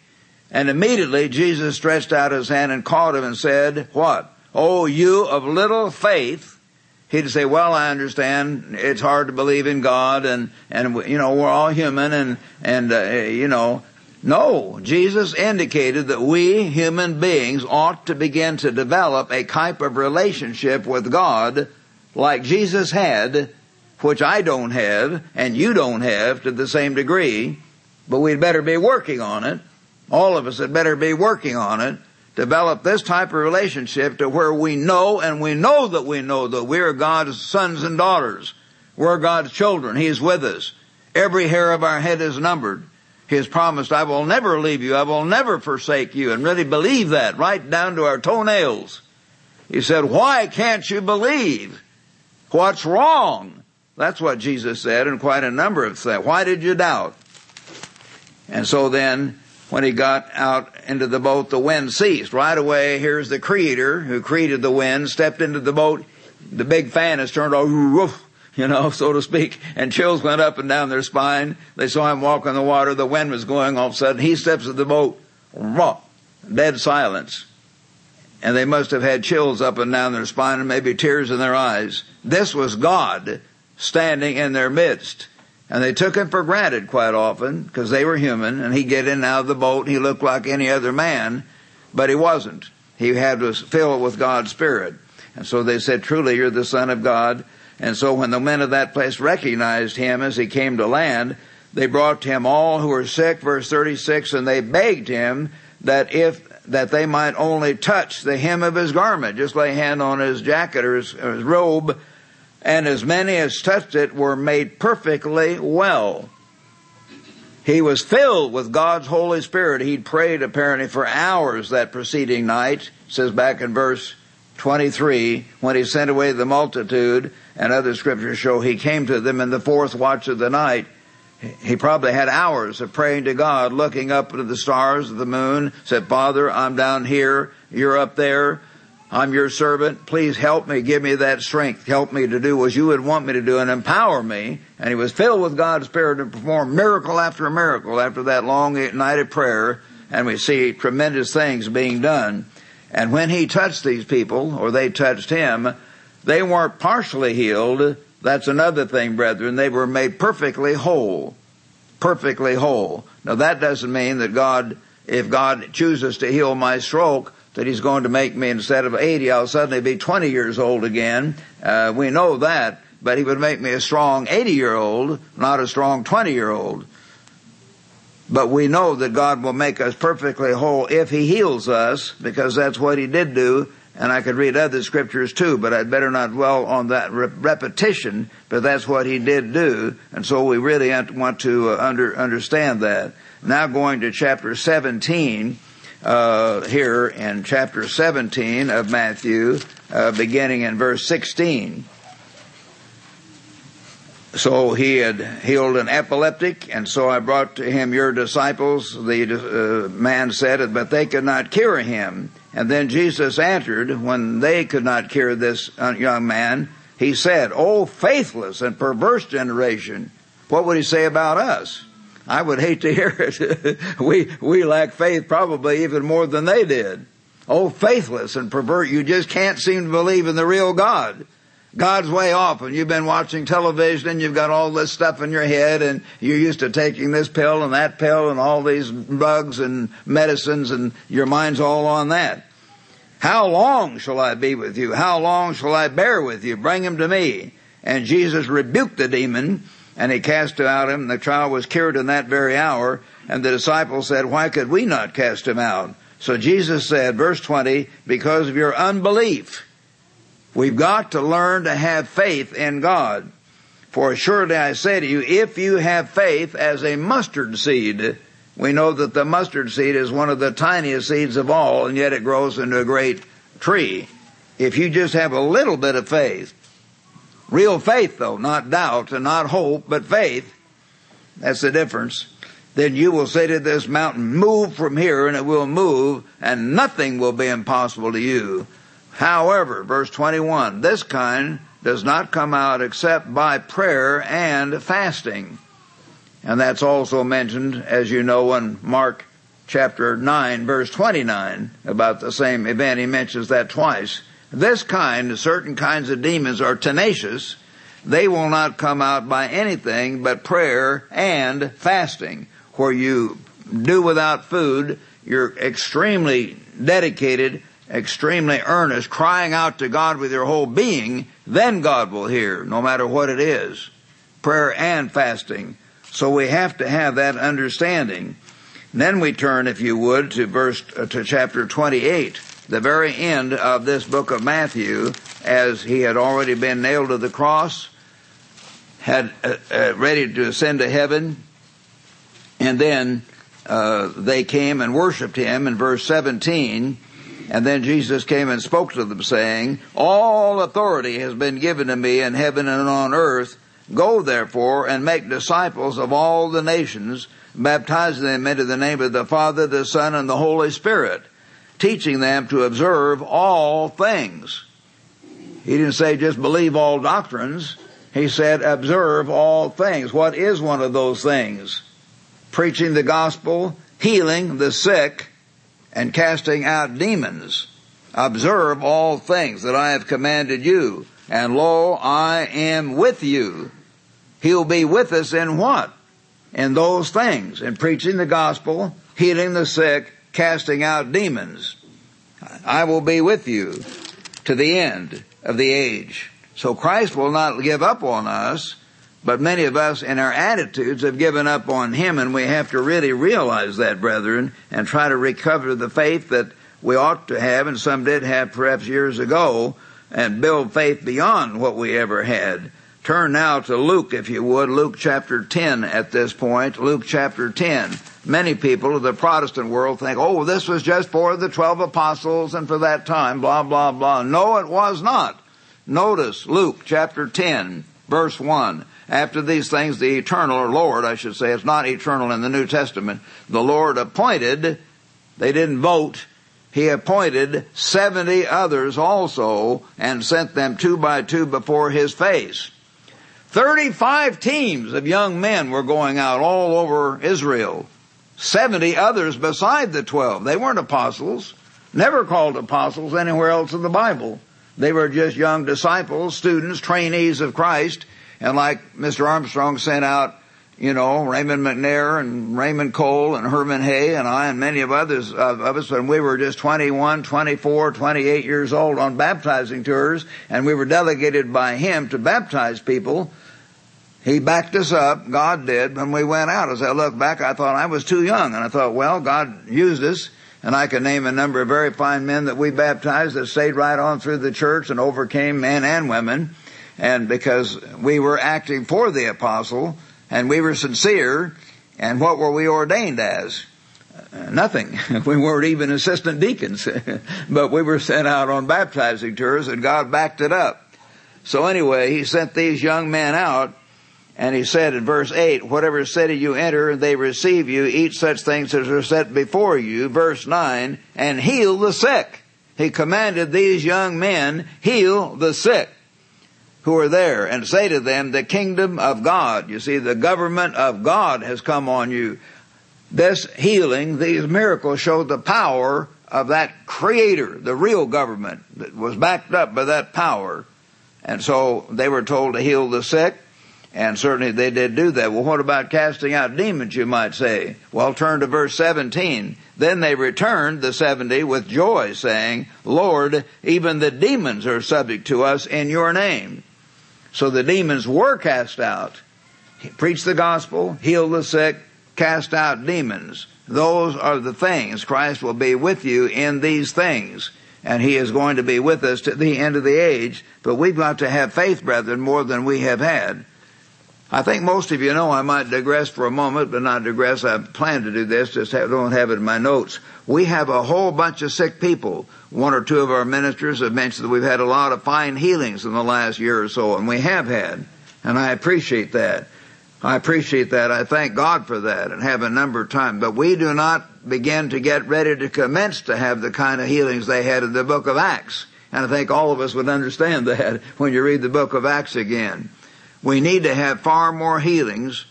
And immediately Jesus stretched out his hand and caught him and said, what? Oh, you of little faith. He'd say, well, I understand it's hard to believe in God, and, and you know, we're all human, and, and uh, you know. No, Jesus indicated that we human beings ought to begin to develop a type of relationship with God like Jesus had, which I don't have, and you don't have to the same degree, but we'd better be working on it. All of us had better be working on it. Develop this type of relationship to where we know, and we know that we know that we are God's sons and daughters. We're God's children. He is with us. Every hair of our head is numbered. He has promised, I will never leave you. I will never forsake you. And really believe that right down to our toenails. He said, why can't you believe? What's wrong? That's what Jesus said in quite a number of things. Why did you doubt? And so then, when he got out into the boat, the wind ceased. Right away, here's the Creator who created the wind, stepped into the boat. The big fan is turned on, you know, so to speak, and chills went up and down their spine. They saw him walk on the water. The wind was going. All of a sudden, he steps in the boat. Dead silence. And they must have had chills up and down their spine and maybe tears in their eyes. This was God standing in their midst. And they took him for granted quite often because they were human, and he'd get in and out of the boat. He looked like any other man, but he wasn't. He had was filled with God's Spirit. And so they said, truly, you're the Son of God. And so when the men of that place recognized him as he came to land, they brought to him all who were sick, verse thirty-six, and they begged him that if that they might only touch the hem of his garment, just lay hand on his jacket or his, or his robe, and as many as touched it were made perfectly well. He was filled with God's Holy Spirit. He'd prayed apparently for hours that preceding night. It says back in verse twenty-three, when he sent away the multitude, and other scriptures show he came to them in the fourth watch of the night. He probably had hours of praying to God, looking up to the stars of the moon, said, Father, I'm down here, you're up there. I'm your servant. Please help me. Give me that strength. Help me to do what you would want me to do and empower me. And he was filled with God's Spirit and performed miracle after miracle after that long night of prayer. And we see tremendous things being done. And when he touched these people, or they touched him, they weren't partially healed. That's another thing, brethren. They were made perfectly whole. Perfectly whole. Now that doesn't mean that God, if God chooses to heal my stroke, that he's going to make me, instead of eighty, I'll suddenly be twenty years old again. Uh, we know that, but he would make me a strong eighty-year-old, not a strong twenty-year-old. But we know that God will make us perfectly whole if he heals us, because that's what he did do. And I could read other scriptures too, but I'd better not dwell on that re- repetition, but that's what he did do. And so we really want to uh, under, understand that. Now going to chapter seventeen. Uh, here in chapter seventeen of Matthew, uh, beginning in verse sixteen. So he had healed an epileptic, and so I brought to him your disciples, the uh, man said, but they could not cure him. And then Jesus answered, when they could not cure this young man, he said, O faithless and perverse generation, what would he say about us? I would hate to hear it. we we lack faith probably even more than they did. Oh, faithless and pervert. You just can't seem to believe in the real God. God's way off, and you've been watching television, and you've got all this stuff in your head, and you're used to taking this pill and that pill and all these drugs and medicines, and your mind's all on that. How long shall I be with you? How long shall I bear with you? Bring him to me. And Jesus rebuked the demon, and he cast out him, and the child was cured in that very hour. And the disciples said, why could we not cast him out? So Jesus said, verse twenty, because of your unbelief. We've got to learn to have faith in God. For assuredly I say to you, if you have faith as a mustard seed, we know that the mustard seed is one of the tiniest seeds of all, and yet it grows into a great tree. If you just have a little bit of faith, real faith, though, not doubt and not hope, but faith. That's the difference. Then you will say to this mountain, move from here, and it will move, and nothing will be impossible to you. However, verse twenty-one, this kind does not come out except by prayer and fasting. And that's also mentioned, as you know, in Mark chapter nine, verse twenty-nine, about the same event. He mentions that twice. This kind, certain kinds of demons are tenacious. They will not come out by anything but prayer and fasting. Where you do without food, you're extremely dedicated, extremely earnest, crying out to God with your whole being, then God will hear, no matter what it is. Prayer and fasting. So we have to have that understanding. And then we turn, if you would, to verse uh, to chapter twenty-eight. The very end of this book of Matthew, as he had already been nailed to the cross, had uh, uh, ready to ascend to heaven, and then uh, they came and worshipped him in verse seventeen, And then Jesus came and spoke to them, saying, all authority has been given to me in heaven and on earth. Go, therefore, and make disciples of all the nations, baptizing them into the name of the Father, the Son, and the Holy Spirit, teaching them to observe all things. He didn't say just believe all doctrines. He said observe all things. What is one of those things? Preaching the gospel, healing the sick, and casting out demons. Observe all things that I have commanded you. And lo, I am with you. He'll be with us in what? In those things. In preaching the gospel, healing the sick, casting out demons. I will be with you to the end of the age. So Christ will not give up on us, but many of us in our attitudes have given up on him, and we have to really realize that, brethren, and try to recover the faith that we ought to have, and some did have perhaps years ago, and build faith beyond what we ever had. Turn now to Luke, if you would, Luke chapter ten at this point, Luke chapter ten. Many people of the Protestant world think, oh, this was just for the twelve apostles and for that time, blah, blah, blah. No, it was not. Notice Luke chapter ten, verse one. After these things, the eternal, or Lord, I should say, it's not eternal in the New Testament, the Lord appointed, they didn't vote, he appointed seventy others also and sent them two by two before his face. Thirty-five teams of young men were going out all over Israel. Seventy others beside the twelve. They weren't apostles, never called apostles anywhere else in the Bible. They were just young disciples, students, trainees of Christ. And like Mister Armstrong sent out, you know, Raymond McNair and Raymond Cole and Herman Hay and I and many of others of us when we were just twenty-one, twenty-four, twenty-eight years old on baptizing tours, and we were delegated by him to baptize people. He backed us up, God did, when we went out. As I look back, I thought I was too young. And I thought, well, God used us. And I can name a number of very fine men that we baptized that stayed right on through the church and overcame, men and women. And because we were acting for the apostle, and we were sincere, and what were we ordained as? Uh, nothing. We weren't even assistant deacons. But we were sent out on baptizing tours, and God backed it up. So anyway, he sent these young men out. And he said in verse eight, whatever city you enter and they receive you, eat such things as are set before you. Verse nine, and heal the sick. He commanded these young men, heal the sick who are there, and say to them, the kingdom of God. You see, the government of God has come on you. This healing, these miracles showed the power of that creator, the real government that was backed up by that power. And so they were told to heal the sick. And certainly they did do that. Well, what about casting out demons, you might say? Well, turn to verse seventeen. Then they returned, the seventy, with joy, saying, Lord, even the demons are subject to us in your name. So the demons were cast out. Preach the gospel, heal the sick, cast out demons. Those are the things. Christ will be with you in these things. And he is going to be with us to the end of the age. But we've got to have faith, brethren, more than we have had. I think most of you know, I might digress for a moment, but not digress. I plan to do this, just have, don't have it in my notes. We have a whole bunch of sick people. One or two of our ministers have mentioned that we've had a lot of fine healings in the last year or so, and we have had. And I appreciate that. I appreciate that. I thank God for that and have a number of times. But we do not begin to get ready to commence to have the kind of healings they had in the book of Acts. And I think all of us would understand that when you read the book of Acts again. We need to have far more healings.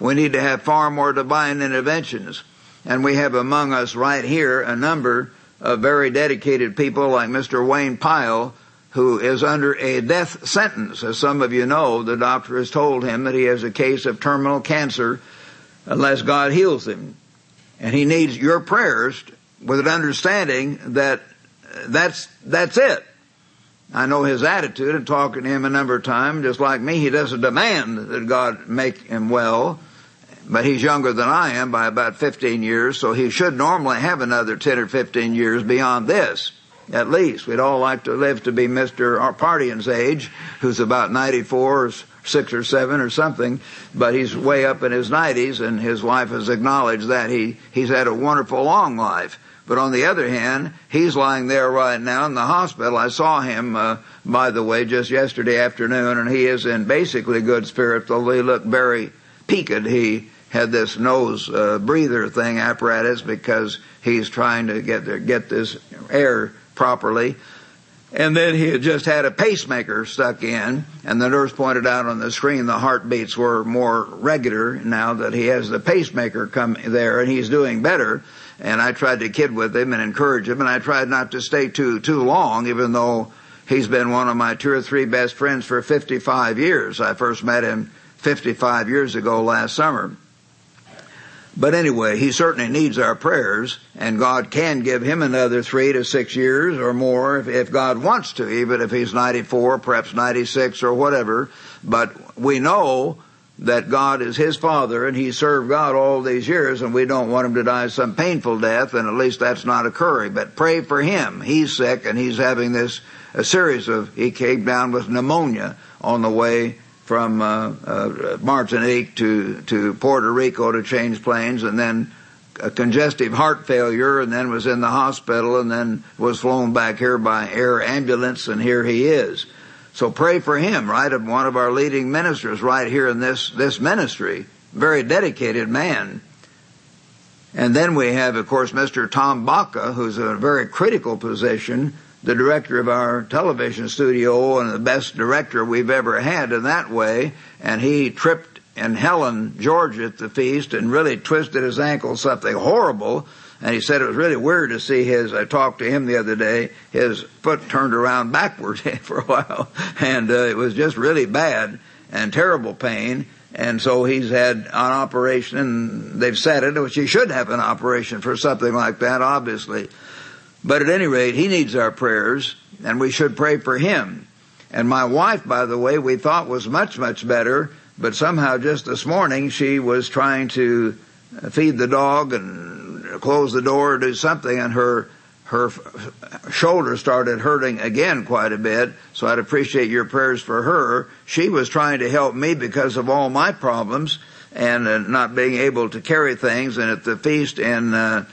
We need to have far more divine interventions. And we have among us right here a number of very dedicated people like Mister Wayne Pyle, who is under a death sentence. As some of you know, the doctor has told him that he has a case of terminal cancer unless God heals him. And he needs your prayers with an understanding that that's, that's it. I know his attitude and talking to him a number of times. Just like me, he doesn't demand that God make him well. But he's younger than I am by about fifteen years, so he should normally have another ten or fifteen years beyond this, at least. We'd all like to live to be Mister Arpardian's age, who's about ninety-four or six or seven or something. But he's way up in his nineties, and his wife has acknowledged that he, he's had a wonderful long life. But on the other hand, he's lying there right now in the hospital. I saw him, uh, by the way, just yesterday afternoon, and he is in basically good spirits, although he looked very peaked. He had this nose uh, breather thing apparatus because he's trying to get the, get this air properly. And then he had just had a pacemaker stuck in, and the nurse pointed out on the screen the heartbeats were more regular now that he has the pacemaker come there, and he's doing better. And I tried to kid with him and encourage him, and I tried not to stay too too long, even though he's been one of my two or three best friends for fifty-five years. I first met him fifty-five years ago last summer. But anyway, he certainly needs our prayers, and God can give him another three to six years or more if, if God wants to, even if he's ninety-four, perhaps ninety-six or whatever. But we know that God is his Father, and he served God all these years, and we don't want him to die some painful death, and at least that's not occurring. But pray for him. He's sick, and he's having this a series of, he came down with pneumonia on the way from uh, uh, Martinique to, to Puerto Rico to change planes, and then a congestive heart failure, and then was in the hospital, and then was flown back here by air ambulance, and here he is. So pray for him, right? One of our leading ministers right here in this, this ministry, very dedicated man. And then we have, of course, Mister Tom Baca, who's in a very critical position, the director of our television studio and the best director we've ever had in that way. And he tripped in Helen, Georgia at the feast and really twisted his ankle, something horrible. And he said it was really weird to see his, I talked to him the other day, his foot turned around backward for a while. And uh, it was just really bad and terrible pain. And so he's had an operation, and they've said it, which he should have an operation for something like that, obviously. But at any rate, he needs our prayers, and we should pray for him. And my wife, by the way, we thought was much, much better, but somehow just this morning she was trying to feed the dog and close the door or do something, and her her shoulder started hurting again quite a bit, so I'd appreciate your prayers for her. She was trying to help me because of all my problems and not being able to carry things, and at the feast in Uh,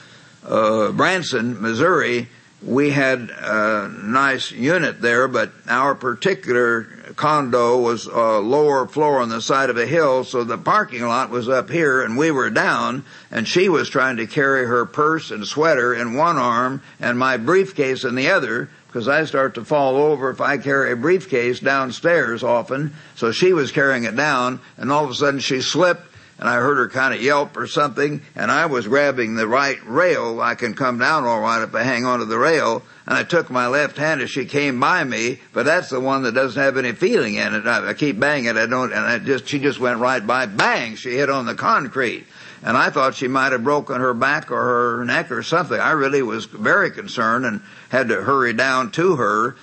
Uh, Branson, Missouri, we had a nice unit there, but our particular condo was a lower floor on the side of a hill, so the parking lot was up here and we were down, and she was trying to carry her purse and sweater in one arm and my briefcase in the other, because I start to fall over if I carry a briefcase downstairs often. So she was carrying it down, and all of a sudden she slipped, and I heard her kind of yelp or something, and I was grabbing the right rail. I can come down all right if I hang onto the rail. And I took my left hand as she came by me, but that's the one that doesn't have any feeling in it. I, I keep banging it. I don't, and I just, she just went right by. Bang! She hit on the concrete. And I thought she might have broken her back or her neck or something. I really was very concerned and had to hurry down to her.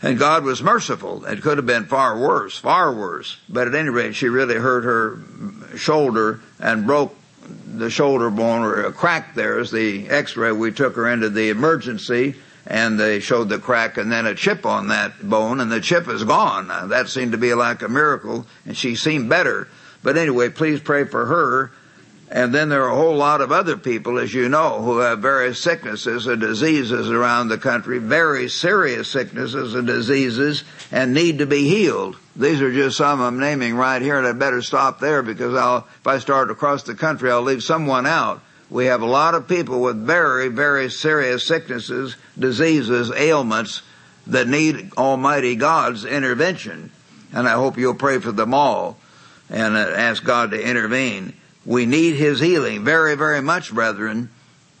And God was merciful. It could have been far worse, far worse. But at any rate, she really hurt her shoulder and broke the shoulder bone, or a crack there. As the x-ray, we took her into the emergency, and they showed the crack and then a chip on that bone, and the chip is gone. Now, that seemed to be like a miracle, and she seemed better. But anyway, please pray for her. And then there are a whole lot of other people, as you know, who have various sicknesses and diseases around the country, very serious sicknesses and diseases, and need to be healed. These are just some I'm naming right here, and I better stop there, because I'll, if I start across the country, I'll leave someone out. We have a lot of people with very, very serious sicknesses, diseases, ailments that need Almighty God's intervention. And I hope you'll pray for them all and ask God to intervene. We need his healing very, very much, brethren.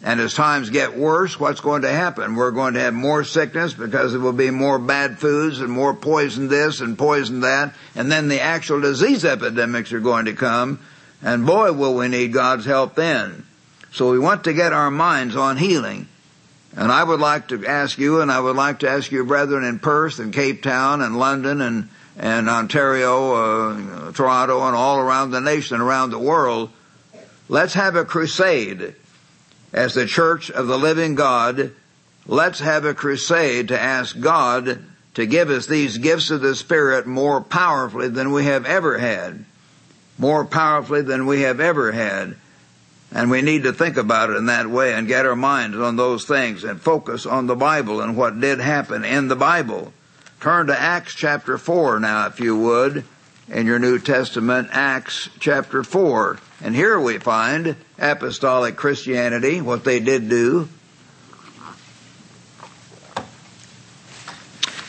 And as times get worse, what's going to happen? We're going to have more sickness, because there will be more bad foods and more poison this and poison that. And then the actual disease epidemics are going to come. And boy, will we need God's help then. So we want to get our minds on healing. And I would like to ask you, and I would like to ask you, brethren, in Perth and Cape Town and London and, and Ontario, uh, Toronto, and all around the nation, around the world, let's have a crusade as the Church of the Living God. Let's have a crusade to ask God to give us these gifts of the Spirit more powerfully than we have ever had. More powerfully than we have ever had. And we need to think about it in that way and get our minds on those things and focus on the Bible and what did happen in the Bible. Turn to Acts chapter four now, if you would, in your New Testament, Acts chapter four. And here we find apostolic Christianity, what they did do.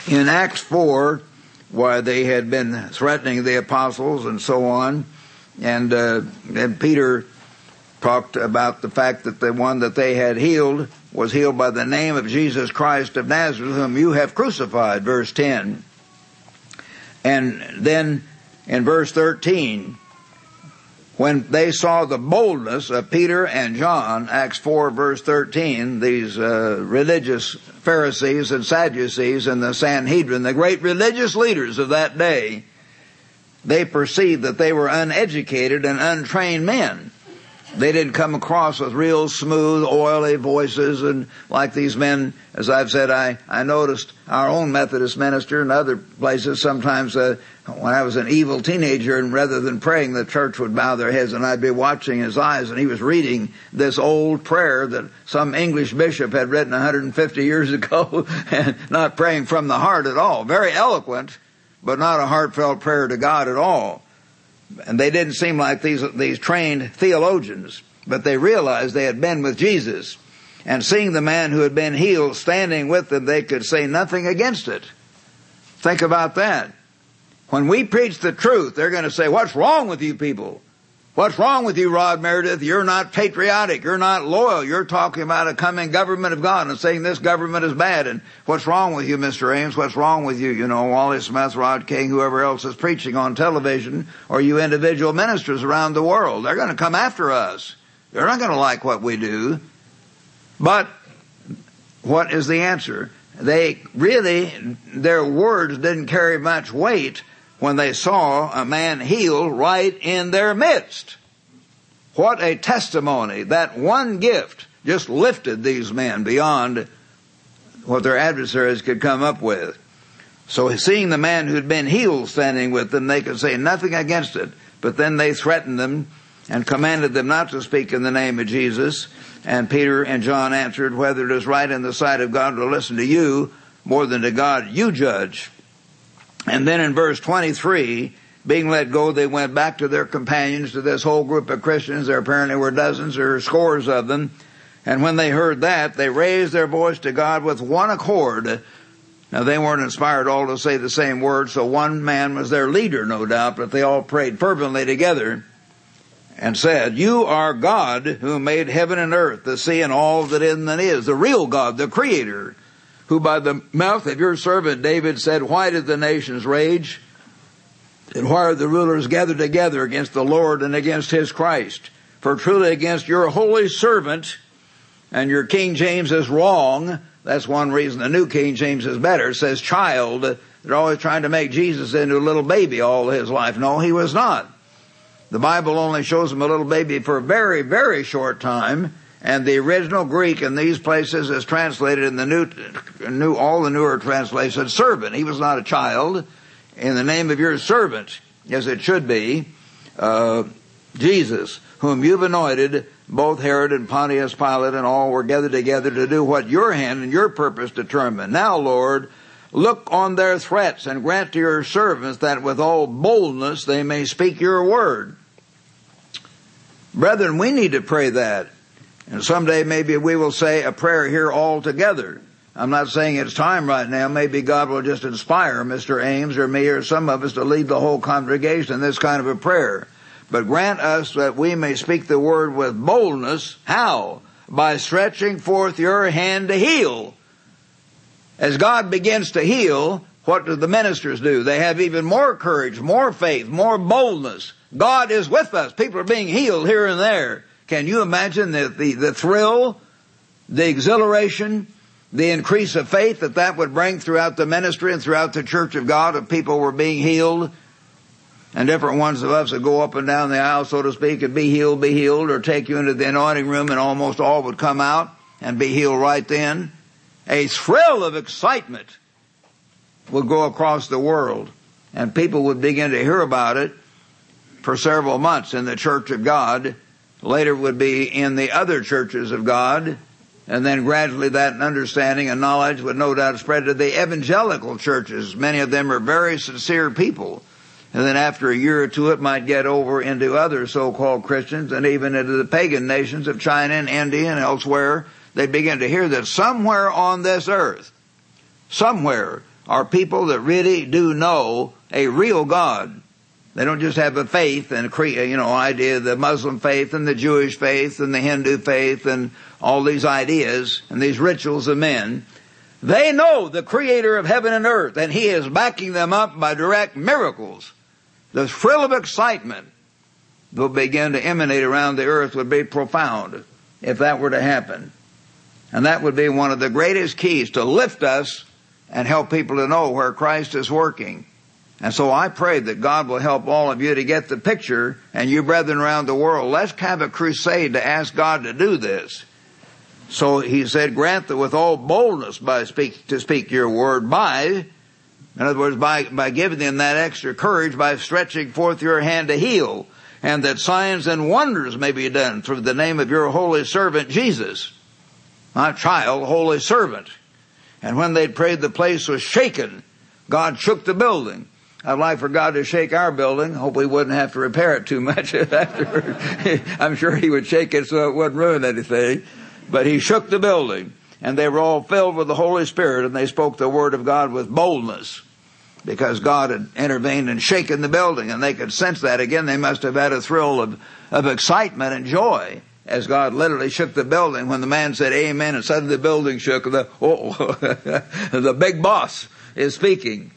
In Acts four, why they had been threatening the apostles and so on, and, uh, and Peter talked about the fact that the one that they had healed was healed by the name of Jesus Christ of Nazareth, whom you have crucified, verse ten. And then in verse thirteen, when they saw the boldness of Peter and John, Acts four, verse thirteen, these uh, religious Pharisees and Sadducees and the Sanhedrin, the great religious leaders of that day, they perceived that they were uneducated and untrained men. They didn't come across with real smooth, oily voices, and like these men, as I've said, I, I noticed our own Methodist minister and other places sometimes uh, when I was an evil teenager, and rather than praying, the church would bow their heads, and I'd be watching his eyes, and he was reading this old prayer that some English bishop had written one hundred fifty years ago, and not praying from the heart at all. Very eloquent, but not a heartfelt prayer to God at all. And they didn't seem like these these trained theologians, but they realized they had been with Jesus. And seeing the man who had been healed standing with them, they could say nothing against it. Think about that. When we preach the truth, they're going to say, what's wrong with you people? What's wrong with you, Rod Meredith? You're not patriotic. You're not loyal. You're talking about a coming government of God and saying this government is bad. And what's wrong with you, Mister Ames? What's wrong with you? You know, Wally Smith, Rod King, whoever else is preaching on television, or you individual ministers around the world. They're going to come after us. They're not going to like what we do. But what is the answer? They really, their words didn't carry much weight when they saw a man healed right in their midst. What a testimony. That one gift just lifted these men beyond what their adversaries could come up with. So seeing the man who'd been healed standing with them, they could say nothing against it. But then they threatened them and commanded them not to speak in the name of Jesus. And Peter and John answered, whether it is right in the sight of God to listen to you more than to God, you judge. And then in verse twenty-three, being let go, they went back to their companions, to this whole group of Christians. There apparently were dozens or scores of them. And when they heard that, they raised their voice to God with one accord. Now, they weren't inspired all to say the same word, so one man was their leader, no doubt, but they all prayed fervently together and said, you are God who made heaven and earth, the sea and all that in it is, the real God, the Creator, who by the mouth of your servant David said, why did the nations rage? And why are the rulers gathered together against the Lord and against his Christ? For truly against your holy servant, and your King James is wrong. That's one reason the New King James is better. It says child. They're always trying to make Jesus into a little baby all his life. No, he was not. The Bible only shows him a little baby for a very, very short time. And the original Greek in these places is translated in the new, new, all the newer translations, servant. He was not a child. In the name of your servant, as it should be, uh, Jesus, whom you've anointed, both Herod and Pontius Pilate and all were gathered together to do what your hand and your purpose determined. Now, Lord, look on their threats and grant to your servants that with all boldness they may speak your word. Brethren, we need to pray that. And someday maybe we will say a prayer here all together. I'm not saying it's time right now. Maybe God will just inspire Mister Ames or me or some of us to lead the whole congregation in this kind of a prayer. But grant us that we may speak the word with boldness. How? By stretching forth your hand to heal. As God begins to heal, what do the ministers do? They have even more courage, more faith, more boldness. God is with us. People are being healed here and there. Can you imagine the, the, the thrill, the exhilaration, the increase of faith that that would bring throughout the ministry and throughout the church of God if people were being healed? And different ones of us would go up and down the aisle, so to speak, and be healed, be healed, or take you into the anointing room and almost all would come out and be healed right then. A thrill of excitement would go across the world, and people would begin to hear about it for several months in the church of God. later would be in the other churches of God, and then gradually that understanding and knowledge would no doubt spread to the evangelical churches. Many of them are very sincere people, and then after a year or two it might get over into other so-called Christians and even into the pagan nations of China and India and elsewhere. They begin to hear that somewhere on this earth, somewhere, are people that really do know a real God. They don't just have a faith and, you know, idea of the Muslim faith and the Jewish faith and the Hindu faith and all these ideas and these rituals of men. They know the Creator of heaven and earth, and He is backing them up by direct miracles. The thrill of excitement that will begin to emanate around the earth would be profound if that were to happen. And that would be one of the greatest keys to lift us and help people to know where Christ is working. And so I pray that God will help all of you to get the picture, and you brethren around the world, let's have a crusade to ask God to do this. So He said, grant that with all boldness by speak, to speak your word by, in other words, by, by giving them that extra courage, by stretching forth your hand to heal, and that signs and wonders may be done through the name of your holy servant Jesus. My child, holy servant. And when they prayed, the place was shaken. God shook the building. I'd like for God to shake our building. Hope we wouldn't have to repair it too much afterward. I'm sure He would shake it so it wouldn't ruin anything. But He shook the building, and they were all filled with the Holy Spirit, and they spoke the word of God with boldness, because God had intervened and shaken the building, and they could sense that. Again, they must have had a thrill of, of excitement and joy as God literally shook the building. When the man said amen, and suddenly the building shook, the, oh, the big boss is speaking.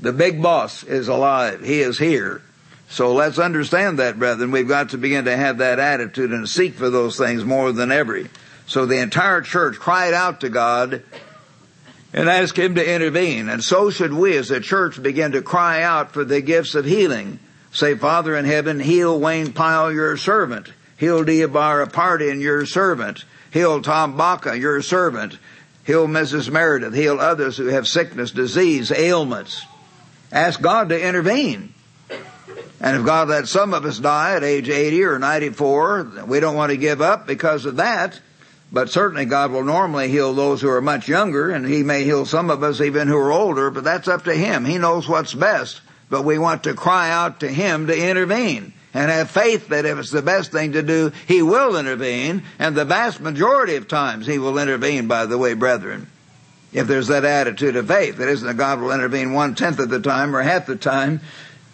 The big boss is alive. He is here. So let's understand that, brethren. We've got to begin to have that attitude and seek for those things more than ever. So the entire church cried out to God and asked Him to intervene. And so should we as a church begin to cry out for the gifts of healing. Say, Father in heaven, heal Wayne Pyle, your servant. Heal Deabar Pardin, your servant. Heal Tom Baca, your servant. Heal Missus Meredith. Heal others who have sickness, disease, ailments. Ask God to intervene. And if God lets some of us die at age eighty or ninety-four, we don't want to give up because of that. But certainly God will normally heal those who are much younger, and He may heal some of us even who are older, but that's up to Him. He knows what's best. But we want to cry out to Him to intervene, and have faith that if it's the best thing to do, He will intervene, and the vast majority of times He will intervene, by the way, brethren. If there's that attitude of faith, it isn't that God will intervene one-tenth of the time or half the time,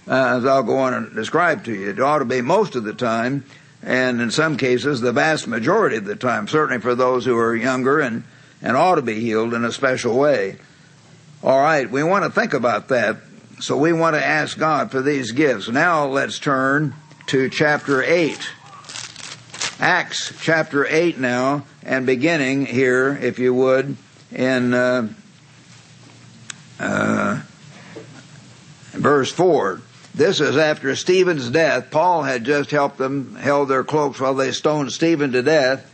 uh, as I'll go on and describe to you. It ought to be most of the time, and in some cases, the vast majority of the time, certainly for those who are younger and, and ought to be healed in a special way. All right, we want to think about that, so we want to ask God for these gifts. Now let's turn to chapter eight. Acts chapter eight now, and beginning here, if you would, in uh, uh, verse four. This is after Stephen's death. Paul had just helped them, held their cloaks while they stoned Stephen to death.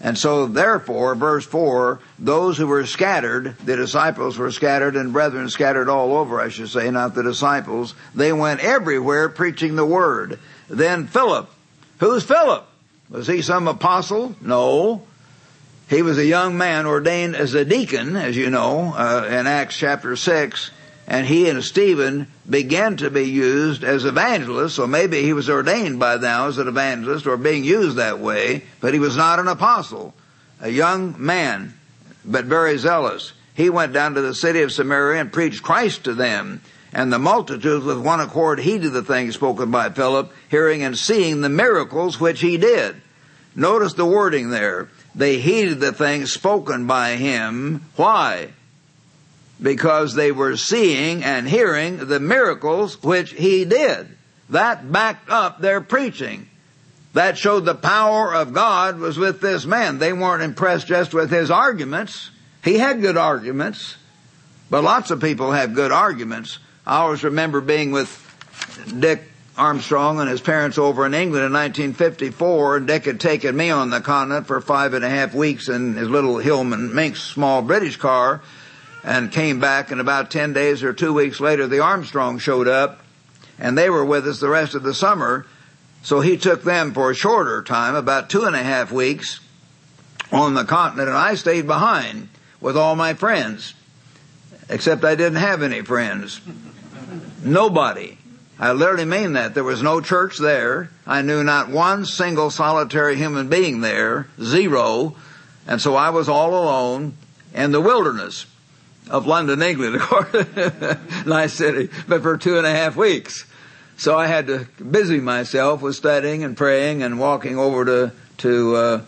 And so, therefore, verse four, those who were scattered, the disciples were scattered, and brethren scattered all over, I should say, not the disciples. They went everywhere preaching the word. Then Philip. Who's Philip? Was he some apostle? No. He was a young man ordained as a deacon, as you know, uh, in Acts chapter six. And he and Stephen began to be used as evangelists, so maybe he was ordained by now as an evangelist or being used that way, but he was not an apostle. A young man, but very zealous. He went down to the city of Samaria and preached Christ to them. And the multitudes with one accord heeded the things spoken by Philip, hearing and seeing the miracles which he did. Notice the wording there. They heeded the things spoken by him. Why? Because they were seeing and hearing the miracles which he did. That backed up their preaching. That showed the power of God was with this man. They weren't impressed just with his arguments. He had good arguments, but lots of people have good arguments. I always remember being with Dick Armstrong and his parents over in England in nineteen fifty-four, and Dick had taken me on the continent for five and a half weeks in his little Hillman Minx small British car, and came back, and about ten days or two weeks later, the Armstrong showed up, and they were with us the rest of the summer. So he took them for a shorter time, about two and a half weeks on the continent, and I stayed behind with all my friends, except I didn't have any friends. Nobody. I literally mean that. There was no church there. I knew not one single solitary human being there, zero. And so I was all alone in the wilderness of London, England, of course. Nice city, but for two and a half weeks. So I had to busy myself with studying and praying and walking over to, to uh,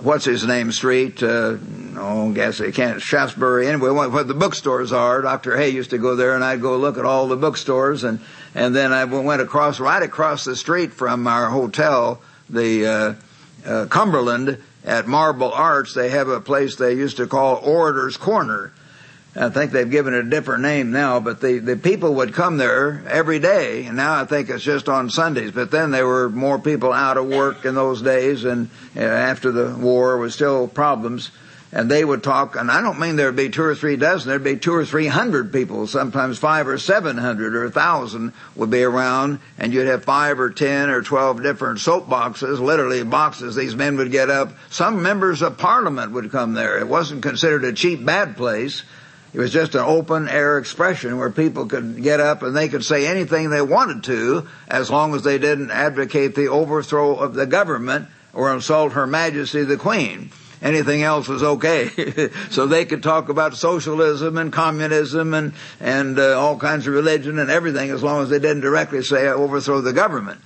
what's his name street, uh, oh, I guess I can't, Shaftesbury, anyway, where the bookstores are. Doctor Hay used to go there, and I'd go look at all the bookstores, and, and then I went across, right across the street from our hotel, the uh, uh, Cumberland, at Marble Arch. They have a place they used to call Orator's Corner. I think they've given it a different name now, but the, the people would come there every day, and now I think it's just on Sundays. But then there were more people out of work in those days, and you know, after the war was still problems, and they would talk, and I don't mean there'd be two or three dozen, there'd be two or three hundred people, sometimes five or seven hundred or a thousand would be around, and you'd have five or ten or twelve different soap boxes, literally boxes these men would get up. Some members of Parliament would come there. It wasn't considered a cheap, bad place. It was just an open-air expression where people could get up and they could say anything they wanted to, as long as they didn't advocate the overthrow of the government or insult Her Majesty the Queen. Anything else was okay. So they could talk about socialism and communism and, and uh, all kinds of religion and everything, as long as they didn't directly say, I overthrow the government.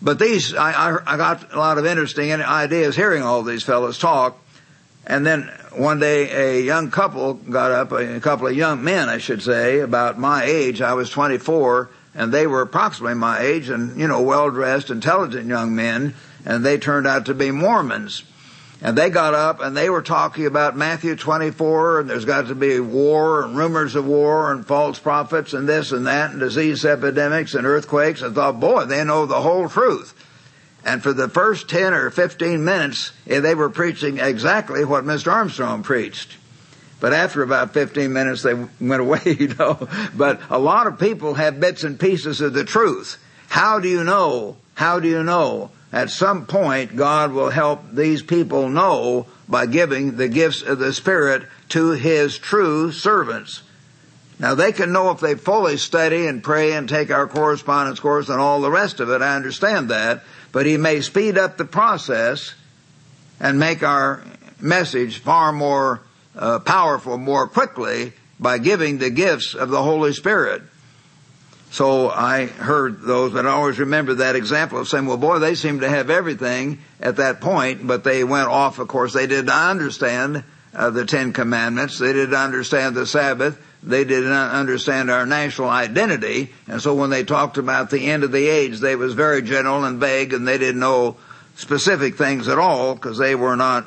But these, I, I, I got a lot of interesting ideas hearing all these fellows talk. And then one day a young couple got up, a couple of young men, I should say, about my age. I was twenty-four, and they were approximately my age, and, you know, well-dressed, intelligent young men, and they turned out to be Mormons. And they got up, and they were talking about Matthew twenty-four, and there's got to be war and rumors of war and false prophets and this and that and disease epidemics and earthquakes. I thought, boy, they know the whole truth. And for the first ten or fifteen minutes, they were preaching exactly what Mister Armstrong preached. But after about fifteen minutes, they went away, you know. But a lot of people have bits and pieces of the truth. How do you know? How do you know? At some point, God will help these people know by giving the gifts of the Spirit to His true servants. Now, they can know if they fully study and pray and take our correspondence course and all the rest of it. I understand that. But He may speed up the process and make our message far more uh, powerful more quickly by giving the gifts of the Holy Spirit. So I heard those, but I always remember that example of saying, well, boy, they seem to have everything at that point, but they went off, of course. They did not understand uh, the Ten Commandments. They did not understand the Sabbath. They did not understand our national identity, and so when they talked about the end of the age, they was very general and vague, and they didn't know specific things at all because they were not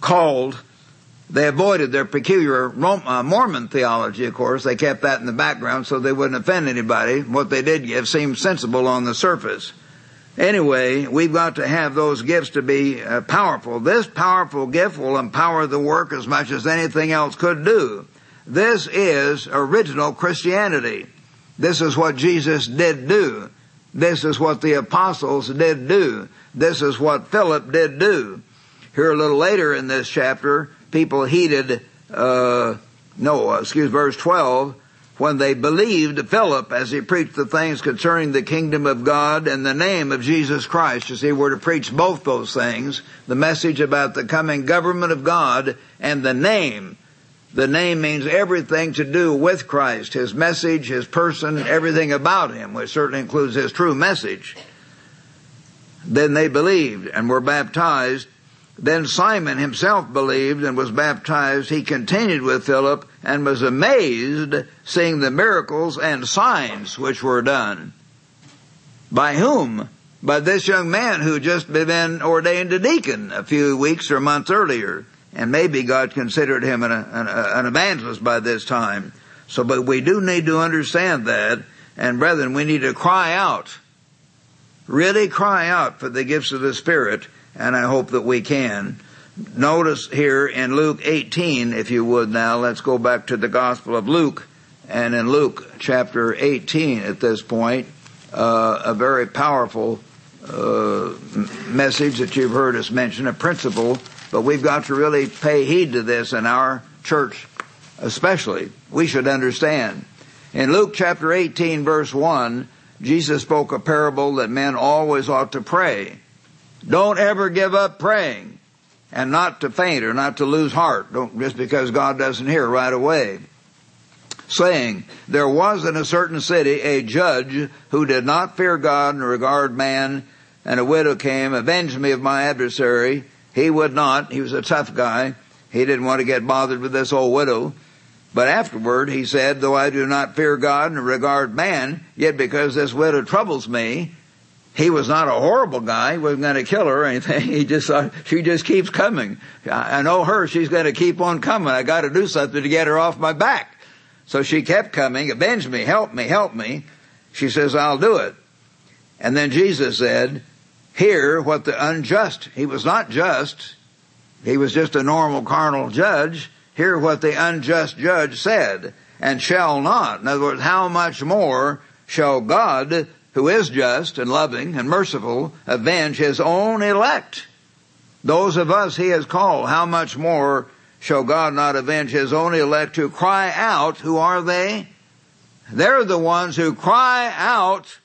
called. They avoided their peculiar Mormon theology, of course. They kept that in the background so they wouldn't offend anybody. What they did give seemed sensible on the surface. Anyway, we've got to have those gifts to be uh, powerful. This powerful gift will empower the work as much as anything else could do. This is original Christianity. This is what Jesus did do. This is what the apostles did do. This is what Philip did do. Here a little later in this chapter, people heeded, uh, no, excuse, verse twelve, when they believed Philip as he preached the things concerning the kingdom of God and the name of Jesus Christ. You see, we're to preach both those things, the message about the coming government of God and the name. The name means everything to do with Christ, His message, His person, everything about Him, which certainly includes His true message. Then they believed and were baptized. Then Simon himself believed and was baptized. He continued with Philip and was amazed, seeing the miracles and signs which were done. By whom? By this young man who just been ordained a deacon a few weeks or months earlier. And maybe God considered him an, an, an evangelist by this time. So, but we do need to understand that. And brethren, we need to cry out. Really cry out for the gifts of the Spirit. And I hope that we can. Notice here in Luke eighteen, if you would now, let's go back to the Gospel of Luke. And in Luke chapter eighteen at this point, uh, a very powerful uh, message that you've heard us mention, a principle, but we've got to really pay heed to this in our church especially. We should understand. In Luke chapter eighteen, verse one, Jesus spoke a parable that men always ought to pray. Don't ever give up praying, and not to faint or not to lose heart, don't, just because God doesn't hear right away. Saying, there was in a certain city a judge who did not fear God and regard man, and a widow came, avenged me of my adversary. He would not. He was a tough guy. He didn't want to get bothered with this old widow. But afterward he said, though I do not fear God and regard man, yet because this widow troubles me. He was not a horrible guy. He wasn't going to kill her or anything. He just thought, she just keeps coming. I know her. She's going to keep on coming. I got to do something to get her off my back. So she kept coming. Avenge me. Help me. Help me. She says, I'll do it. And then Jesus said, hear what the unjust. He was not just. He was just a normal carnal judge. Hear what the unjust judge said, and shall not. In other words, how much more shall God, who is just and loving and merciful, avenge his own elect? Those of us he has called, how much more shall God not avenge his own elect who cry out? Who are they? They're the ones who cry out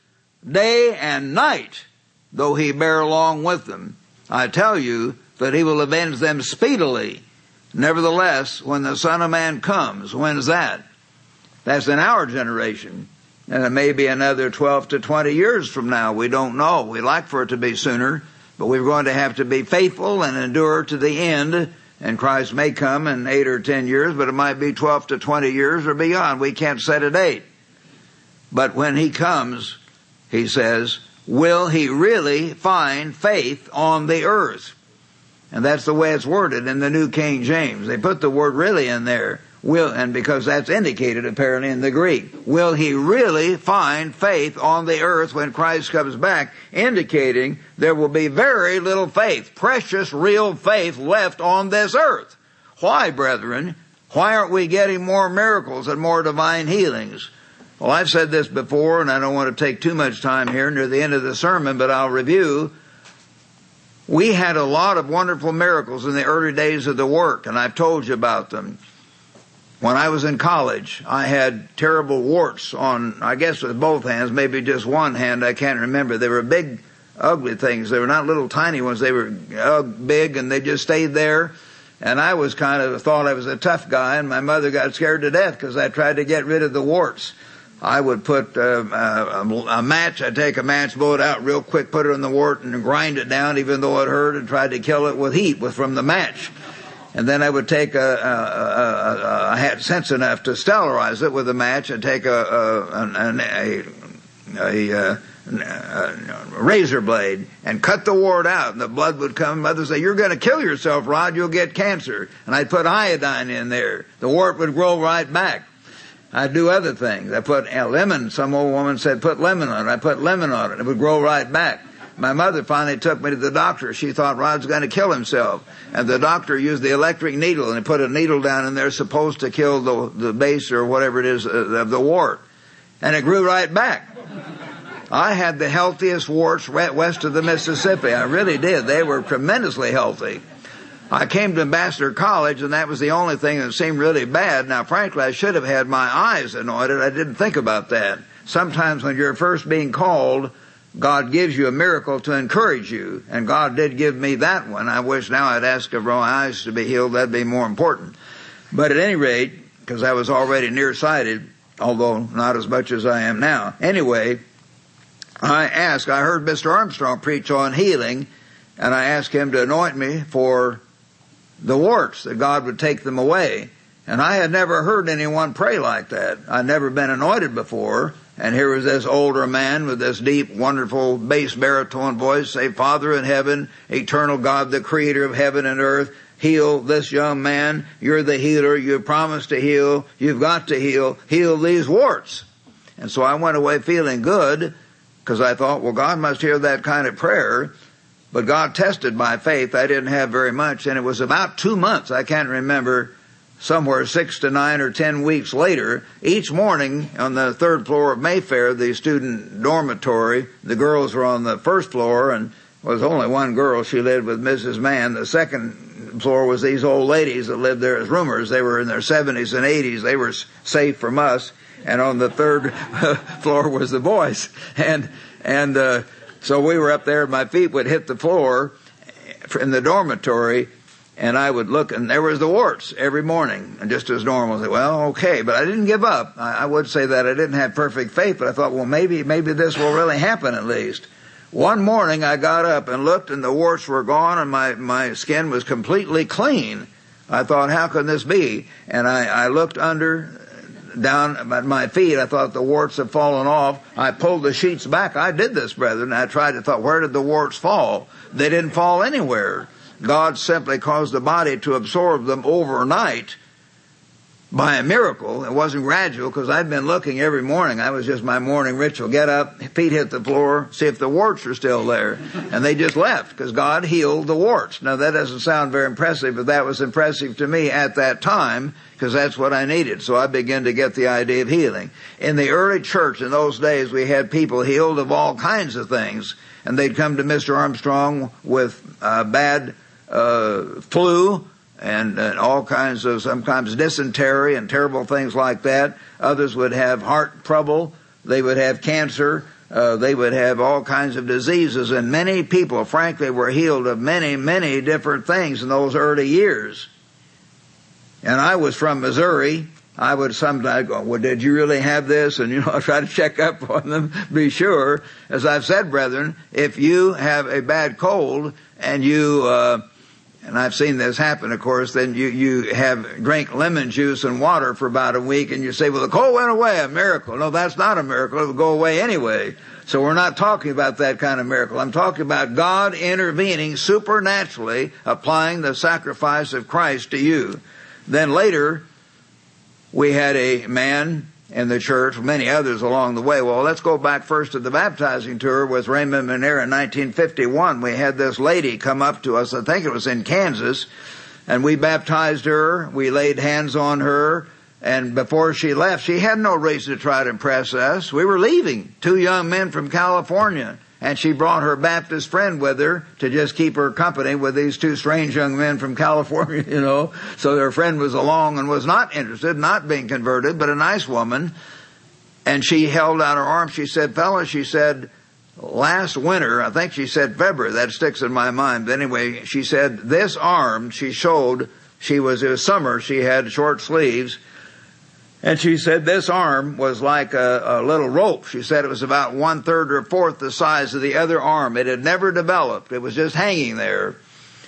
day and night, though he bear long with them. I tell you that he will avenge them speedily. Nevertheless, when the Son of Man comes, when's that? That's in our generation. And it may be another twelve to twenty years from now. We don't know. We'd like for it to be sooner, but we're going to have to be faithful and endure to the end. And Christ may come in eight or ten years, but it might be twelve to twenty years or beyond. We can't set a date. But when he comes, he says, will he really find faith on the earth? And that's the way it's worded in the New King James. They put the word really in there. Will, and because that's indicated apparently in the Greek. Will he really find faith on the earth when Christ comes back? Indicating there will be very little faith, precious real faith left on this earth. Why, brethren? Why aren't we getting more miracles and more divine healings? Well, I've said this before, and I don't want to take too much time here near the end of the sermon, but I'll review. We had a lot of wonderful miracles in the early days of the work, and I've told you about them. When I was in college, I had terrible warts on, I guess with both hands, maybe just one hand, I can't remember. They were big, ugly things. They were not little tiny ones. They were uh, big, and they just stayed there. And I was kind of, thought I was a tough guy, and my mother got scared to death because I tried to get rid of the warts. I would put uh, a, a match, I'd take a match, blow it out real quick, put it on the wart, and grind it down even though it hurt, and tried to kill it with heat with from the match. And then I would take a, a, a, a, I had sense enough to sterilize it with a match and take a, a, a, a, a, a razor blade and cut the wart out, and the blood would come. Mother would say, you're going to kill yourself, Rod, you'll get cancer. And I'd put iodine in there. The wart would grow right back. I'd do other things. I put a lemon, some old woman said, put lemon on it. I put lemon on it. It would grow right back. My mother finally took me to the doctor. She thought Rod's going to kill himself. And the doctor used the electric needle and put a needle down in there supposed to kill the, the base or whatever it is of the wart. And it grew right back. I had the healthiest warts right west of the Mississippi. I really did. They were tremendously healthy. I came to Ambassador College, and that was the only thing that seemed really bad. Now, frankly, I should have had my eyes anointed. I didn't think about that. Sometimes when you're first being called, God gives you a miracle to encourage you, and God did give me that one. I wish now I'd ask for my eyes to be healed. That'd be more important. But at any rate, because I was already nearsighted, although not as much as I am now. Anyway, I asked, I heard Mister Armstrong preach on healing, and I asked him to anoint me for the warts, that God would take them away. And I had never heard anyone pray like that. I'd never been anointed before. And here was this older man with this deep, wonderful bass baritone voice say, Father in heaven, eternal God, the creator of heaven and earth, heal this young man. You're the healer. You promised to heal. You've got to heal. Heal these warts. And so I went away feeling good because I thought, well, God must hear that kind of prayer. But God tested my faith. I didn't have very much. And it was about two months, I can't remember somewhere six to nine or ten weeks later, each morning on the third floor of Mayfair, the student dormitory, the girls were on the first floor, and there was only one girl. She lived with Missus Mann. The second floor was these old ladies that lived there as roomers. They were in their seventies and eighties. They were safe from us. And on the third floor was the boys. And and uh, so we were up there. My feet would hit the floor in the dormitory, and I would look, and there was the warts every morning, and just as normal. I said, well, okay, but I didn't give up. I, I would say that I didn't have perfect faith, but I thought, well, maybe maybe this will really happen at least. One morning I got up and looked, and the warts were gone, and my, my skin was completely clean. I thought, how can this be? And I, I looked under, down at my feet. I thought the warts had fallen off. I pulled the sheets back. I did this, brethren. I tried to thought, where did the warts fall? They didn't fall anywhere. God simply caused the body to absorb them overnight by a miracle. It wasn't gradual, because I'd been looking every morning. I was just my morning ritual. Get up, feet hit the floor, see if the warts are still there. And they just left, because God healed the warts. Now, that doesn't sound very impressive, but that was impressive to me at that time, because that's what I needed. So I began to get the idea of healing. In the early church in those days, we had people healed of all kinds of things. And they'd come to Mister Armstrong with uh, bad Uh, flu and, and all kinds of, sometimes dysentery and terrible things like that. Others would have heart trouble. They would have cancer. Uh, they would have all kinds of diseases. And many people, frankly, were healed of many, many different things in those early years. And I was from Missouri. I would sometimes go, well, did you really have this? And, you know, I try to check up on them, be sure. As I've said, brethren, if you have a bad cold and you... Uh, And I've seen this happen, of course. Then you, you have drink lemon juice and water for about a week, and you say, well, the cold went away, a miracle. No, that's not a miracle. It will go away anyway. So we're not talking about that kind of miracle. I'm talking about God intervening supernaturally, applying the sacrifice of Christ to you. Then later, we had a man in the church, many others along the way. Well, let's go back first to the baptizing tour with Raymond Manera in nineteen fifty-one. We had this lady come up to us, I think it was in Kansas, and we baptized her. We laid hands on her, and before she left, she had no reason to try to impress us. We were leaving, two young men from California, and she brought her Baptist friend with her to just keep her company with these two strange young men from California, you know. So their friend was along and was not interested, not being converted, but a nice woman. And she held out her arm. She said, fella, she said, last winter, I think she said February, that sticks in my mind. But anyway, she said, this arm she showed, she was, it was summer, she had short sleeves. And she said this arm was like a, a little rope. She said it was about one-third or a fourth the size of the other arm. It had never developed. It was just hanging there.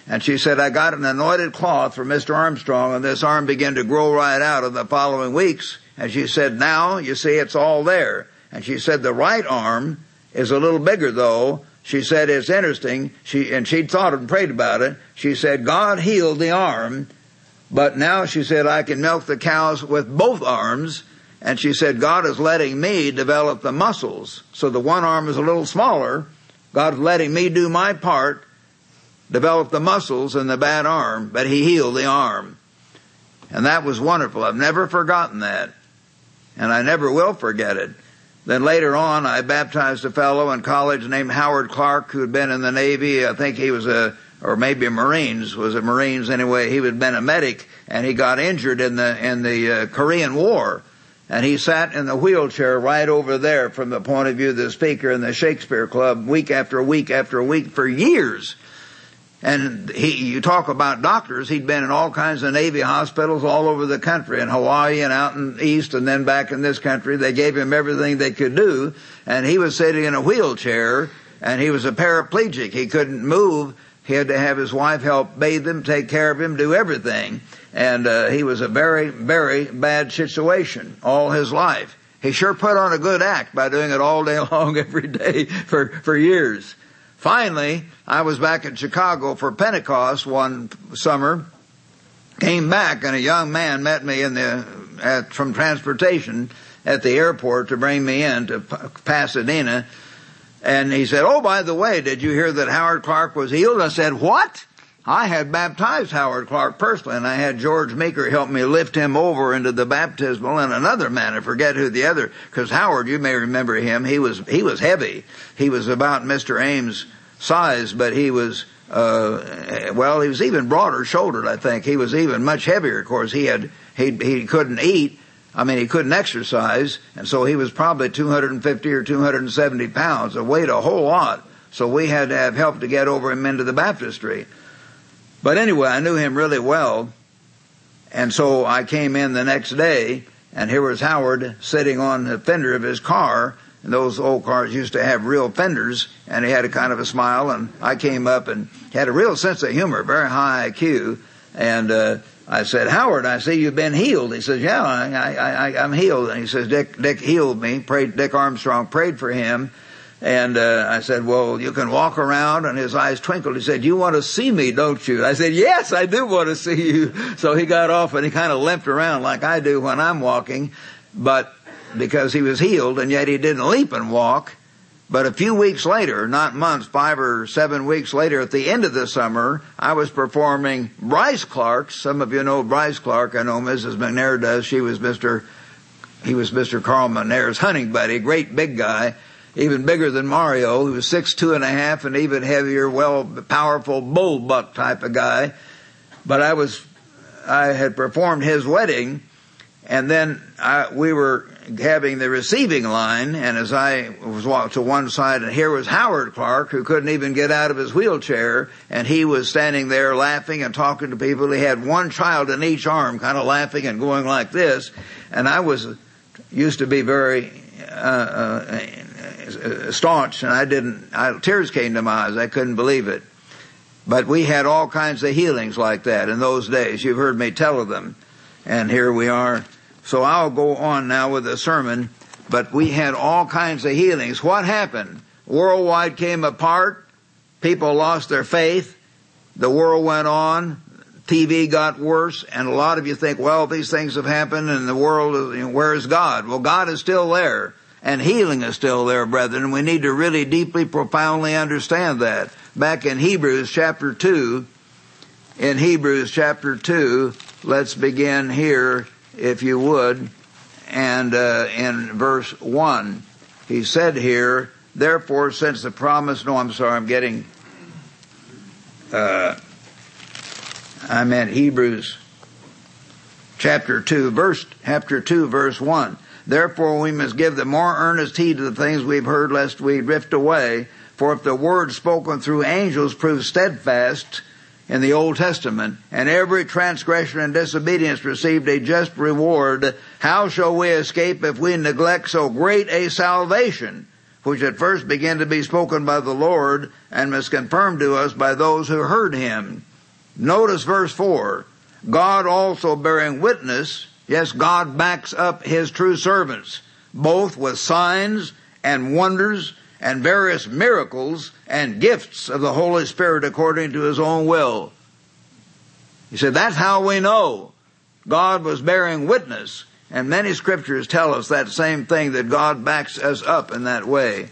And she said, I got an anointed cloth from Mister Armstrong, and this arm began to grow right out in the following weeks. And she said, now, you see, it's all there. And she said the right arm is a little bigger, though. She said it's interesting. She And she thought and prayed about it. She said God healed the arm. But now, she said, I can milk the cows with both arms. And she said, God is letting me develop the muscles. So the one arm is a little smaller. God is letting me do my part, develop the muscles in the bad arm. But he healed the arm. And that was wonderful. I've never forgotten that. And I never will forget it. Then later on, I baptized a fellow in college named Howard Clark, who had been in the Navy. I think he was a... or maybe Marines, was it Marines anyway, he had been a medic, and he got injured in the in the uh, Korean War. And he sat in the wheelchair right over there from the point of view of the speaker in the Shakespeare Club week after week after week for years. And he, you talk about doctors, he'd been in all kinds of Navy hospitals all over the country, in Hawaii and out in the east and then back in this country. They gave him everything they could do, and he was sitting in a wheelchair, and he was a paraplegic. He couldn't move. He had to have his wife help bathe him, take care of him, do everything. And uh, he was a very, very bad situation all his life. He sure put on a good act by doing it all day long, every day for, for years. Finally, I was back in Chicago for Pentecost one summer, came back, and a young man met me in the at, from transportation at the airport to bring me in to Pasadena. And he said, oh, by the way, did you hear that Howard Clark was healed? I said, what? I had baptized Howard Clark personally, and I had George Meeker help me lift him over into the baptismal, and another man, I forget who the other, because Howard, you may remember him, he was he was heavy. He was about Mister Ames' size, but he was, uh, well, he was even broader-shouldered, I think. He was even much heavier, of course. He had he he couldn't eat. I mean, he couldn't exercise, and so he was probably two hundred fifty or two hundred seventy pounds. It weighed a whole lot, so we had to have help to get over him into the baptistry. But anyway, I knew him really well, and so I came in the next day, and here was Howard sitting on the fender of his car, and those old cars used to have real fenders, and he had a kind of a smile, and I came up and had a real sense of humor, very high I Q, and uh I said, Howard, I see you've been healed. He says, yeah, I, I, I, I'm healed. And he says, Dick, Dick healed me. Prayed, Dick Armstrong prayed for him. And uh, I said, well, you can walk around. And his eyes twinkled. He said, you want to see me, don't you? I said, yes, I do want to see you. So he got off and he kind of limped around like I do when I'm walking. But because he was healed, and yet he didn't leap and walk. But a few weeks later, not months, five or seven weeks later, at the end of the summer, I was performing Bryce Clark's. Some of you know Bryce Clark. I know Missus McNair does. She was Mister He was Mister Carl McNair's hunting buddy, great big guy, even bigger than Mario, who was six, two and a half, and even heavier, well, powerful bull buck type of guy. But I was, I had performed his wedding, and then I, we were having the receiving line, and as I was walked to one side, and here was Howard Clark, who couldn't even get out of his wheelchair, and he was standing there laughing and talking to people. He had one child in each arm, kind of laughing and going like this, and I was used to be very uh, uh, staunch, and I didn't, I, tears came to my eyes. I couldn't believe it. But we had all kinds of healings like that in those days. You've heard me tell of them, and here we are. So I'll go on now with the sermon, but we had all kinds of healings. What happened? Worldwide came apart. People lost their faith. The world went on. T V got worse. And a lot of you think, well, these things have happened and the world, you know, where is God? Well, God is still there, and healing is still there, brethren. We need to really deeply, profoundly understand that. Back in Hebrews chapter two, in Hebrews chapter two, let's begin here, if you would, and uh, in verse one, he said here, therefore, since the promise, no, I'm sorry, I'm getting, uh, I meant Hebrews chapter two, verse, chapter two, verse one, therefore we must give the more earnest heed to the things we've heard, lest we drift away, for if the word spoken through angels proves steadfast in the Old Testament, and every transgression and disobedience received a just reward, how shall we escape if we neglect so great a salvation, which at first began to be spoken by the Lord, and was confirmed to us by those who heard him? Notice verse four. God also bearing witness, yes, God backs up his true servants, both with signs and wonders and various miracles and gifts of the Holy Spirit according to his own will. He said, that's how we know God was bearing witness. And many scriptures tell us that same thing, that God backs us up in that way.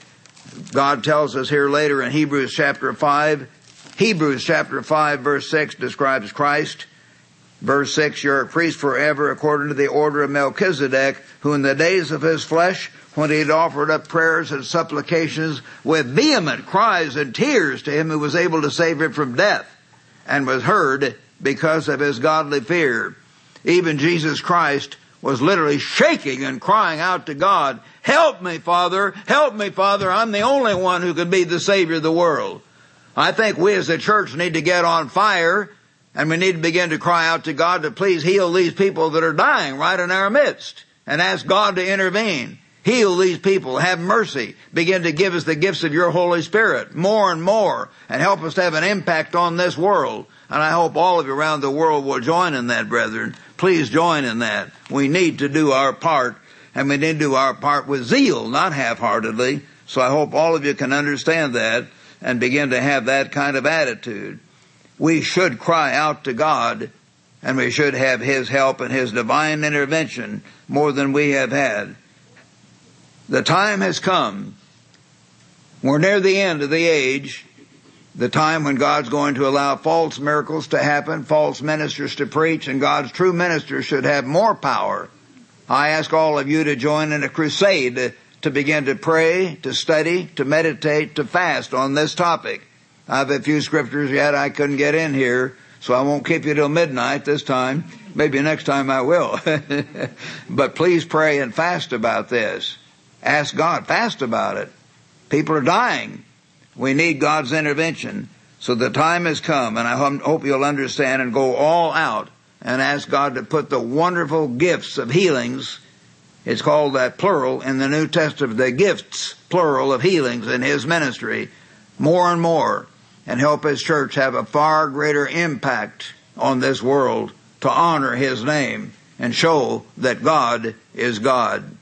God tells us here later in Hebrews chapter five, Hebrews chapter five verse six describes Christ. Verse six, you're a priest forever according to the order of Melchizedek, who in the days of his flesh, when he had offered up prayers and supplications with vehement cries and tears to him who was able to save him from death, and was heard because of his godly fear. Even Jesus Christ was literally shaking and crying out to God, help me, Father, help me, Father, I'm the only one who could be the Savior of the world. I think we as a church need to get on fire, and we need to begin to cry out to God to please heal these people that are dying right in our midst, and ask God to intervene. Heal these people. Have mercy. Begin to give us the gifts of your Holy Spirit more and more, and help us to have an impact on this world. And I hope all of you around the world will join in that, brethren. Please join in that. We need to do our part, and we need to do our part with zeal, not half-heartedly. So I hope all of you can understand that and begin to have that kind of attitude. We should cry out to God, and we should have his help and his divine intervention more than we have had. The time has come. We're near the end of the age. the time when God's going to allow false miracles to happen, false ministers to preach, and God's true ministers should have more power. I ask all of you to join in a crusade to begin to pray, to study, to meditate, to fast on this topic. I have a few scriptures yet I couldn't get in here, so I won't keep you till midnight this time. Maybe next time I will. But please pray and fast about this. Ask God, fast about it. People are dying. We need God's intervention. So the time has come, and I hope you'll understand and go all out and ask God to put the wonderful gifts of healings. It's called that plural in the New Testament, the gifts, plural, of healings in His ministry, more and more, and help His church have a far greater impact on this world to honor His name and show that God is God.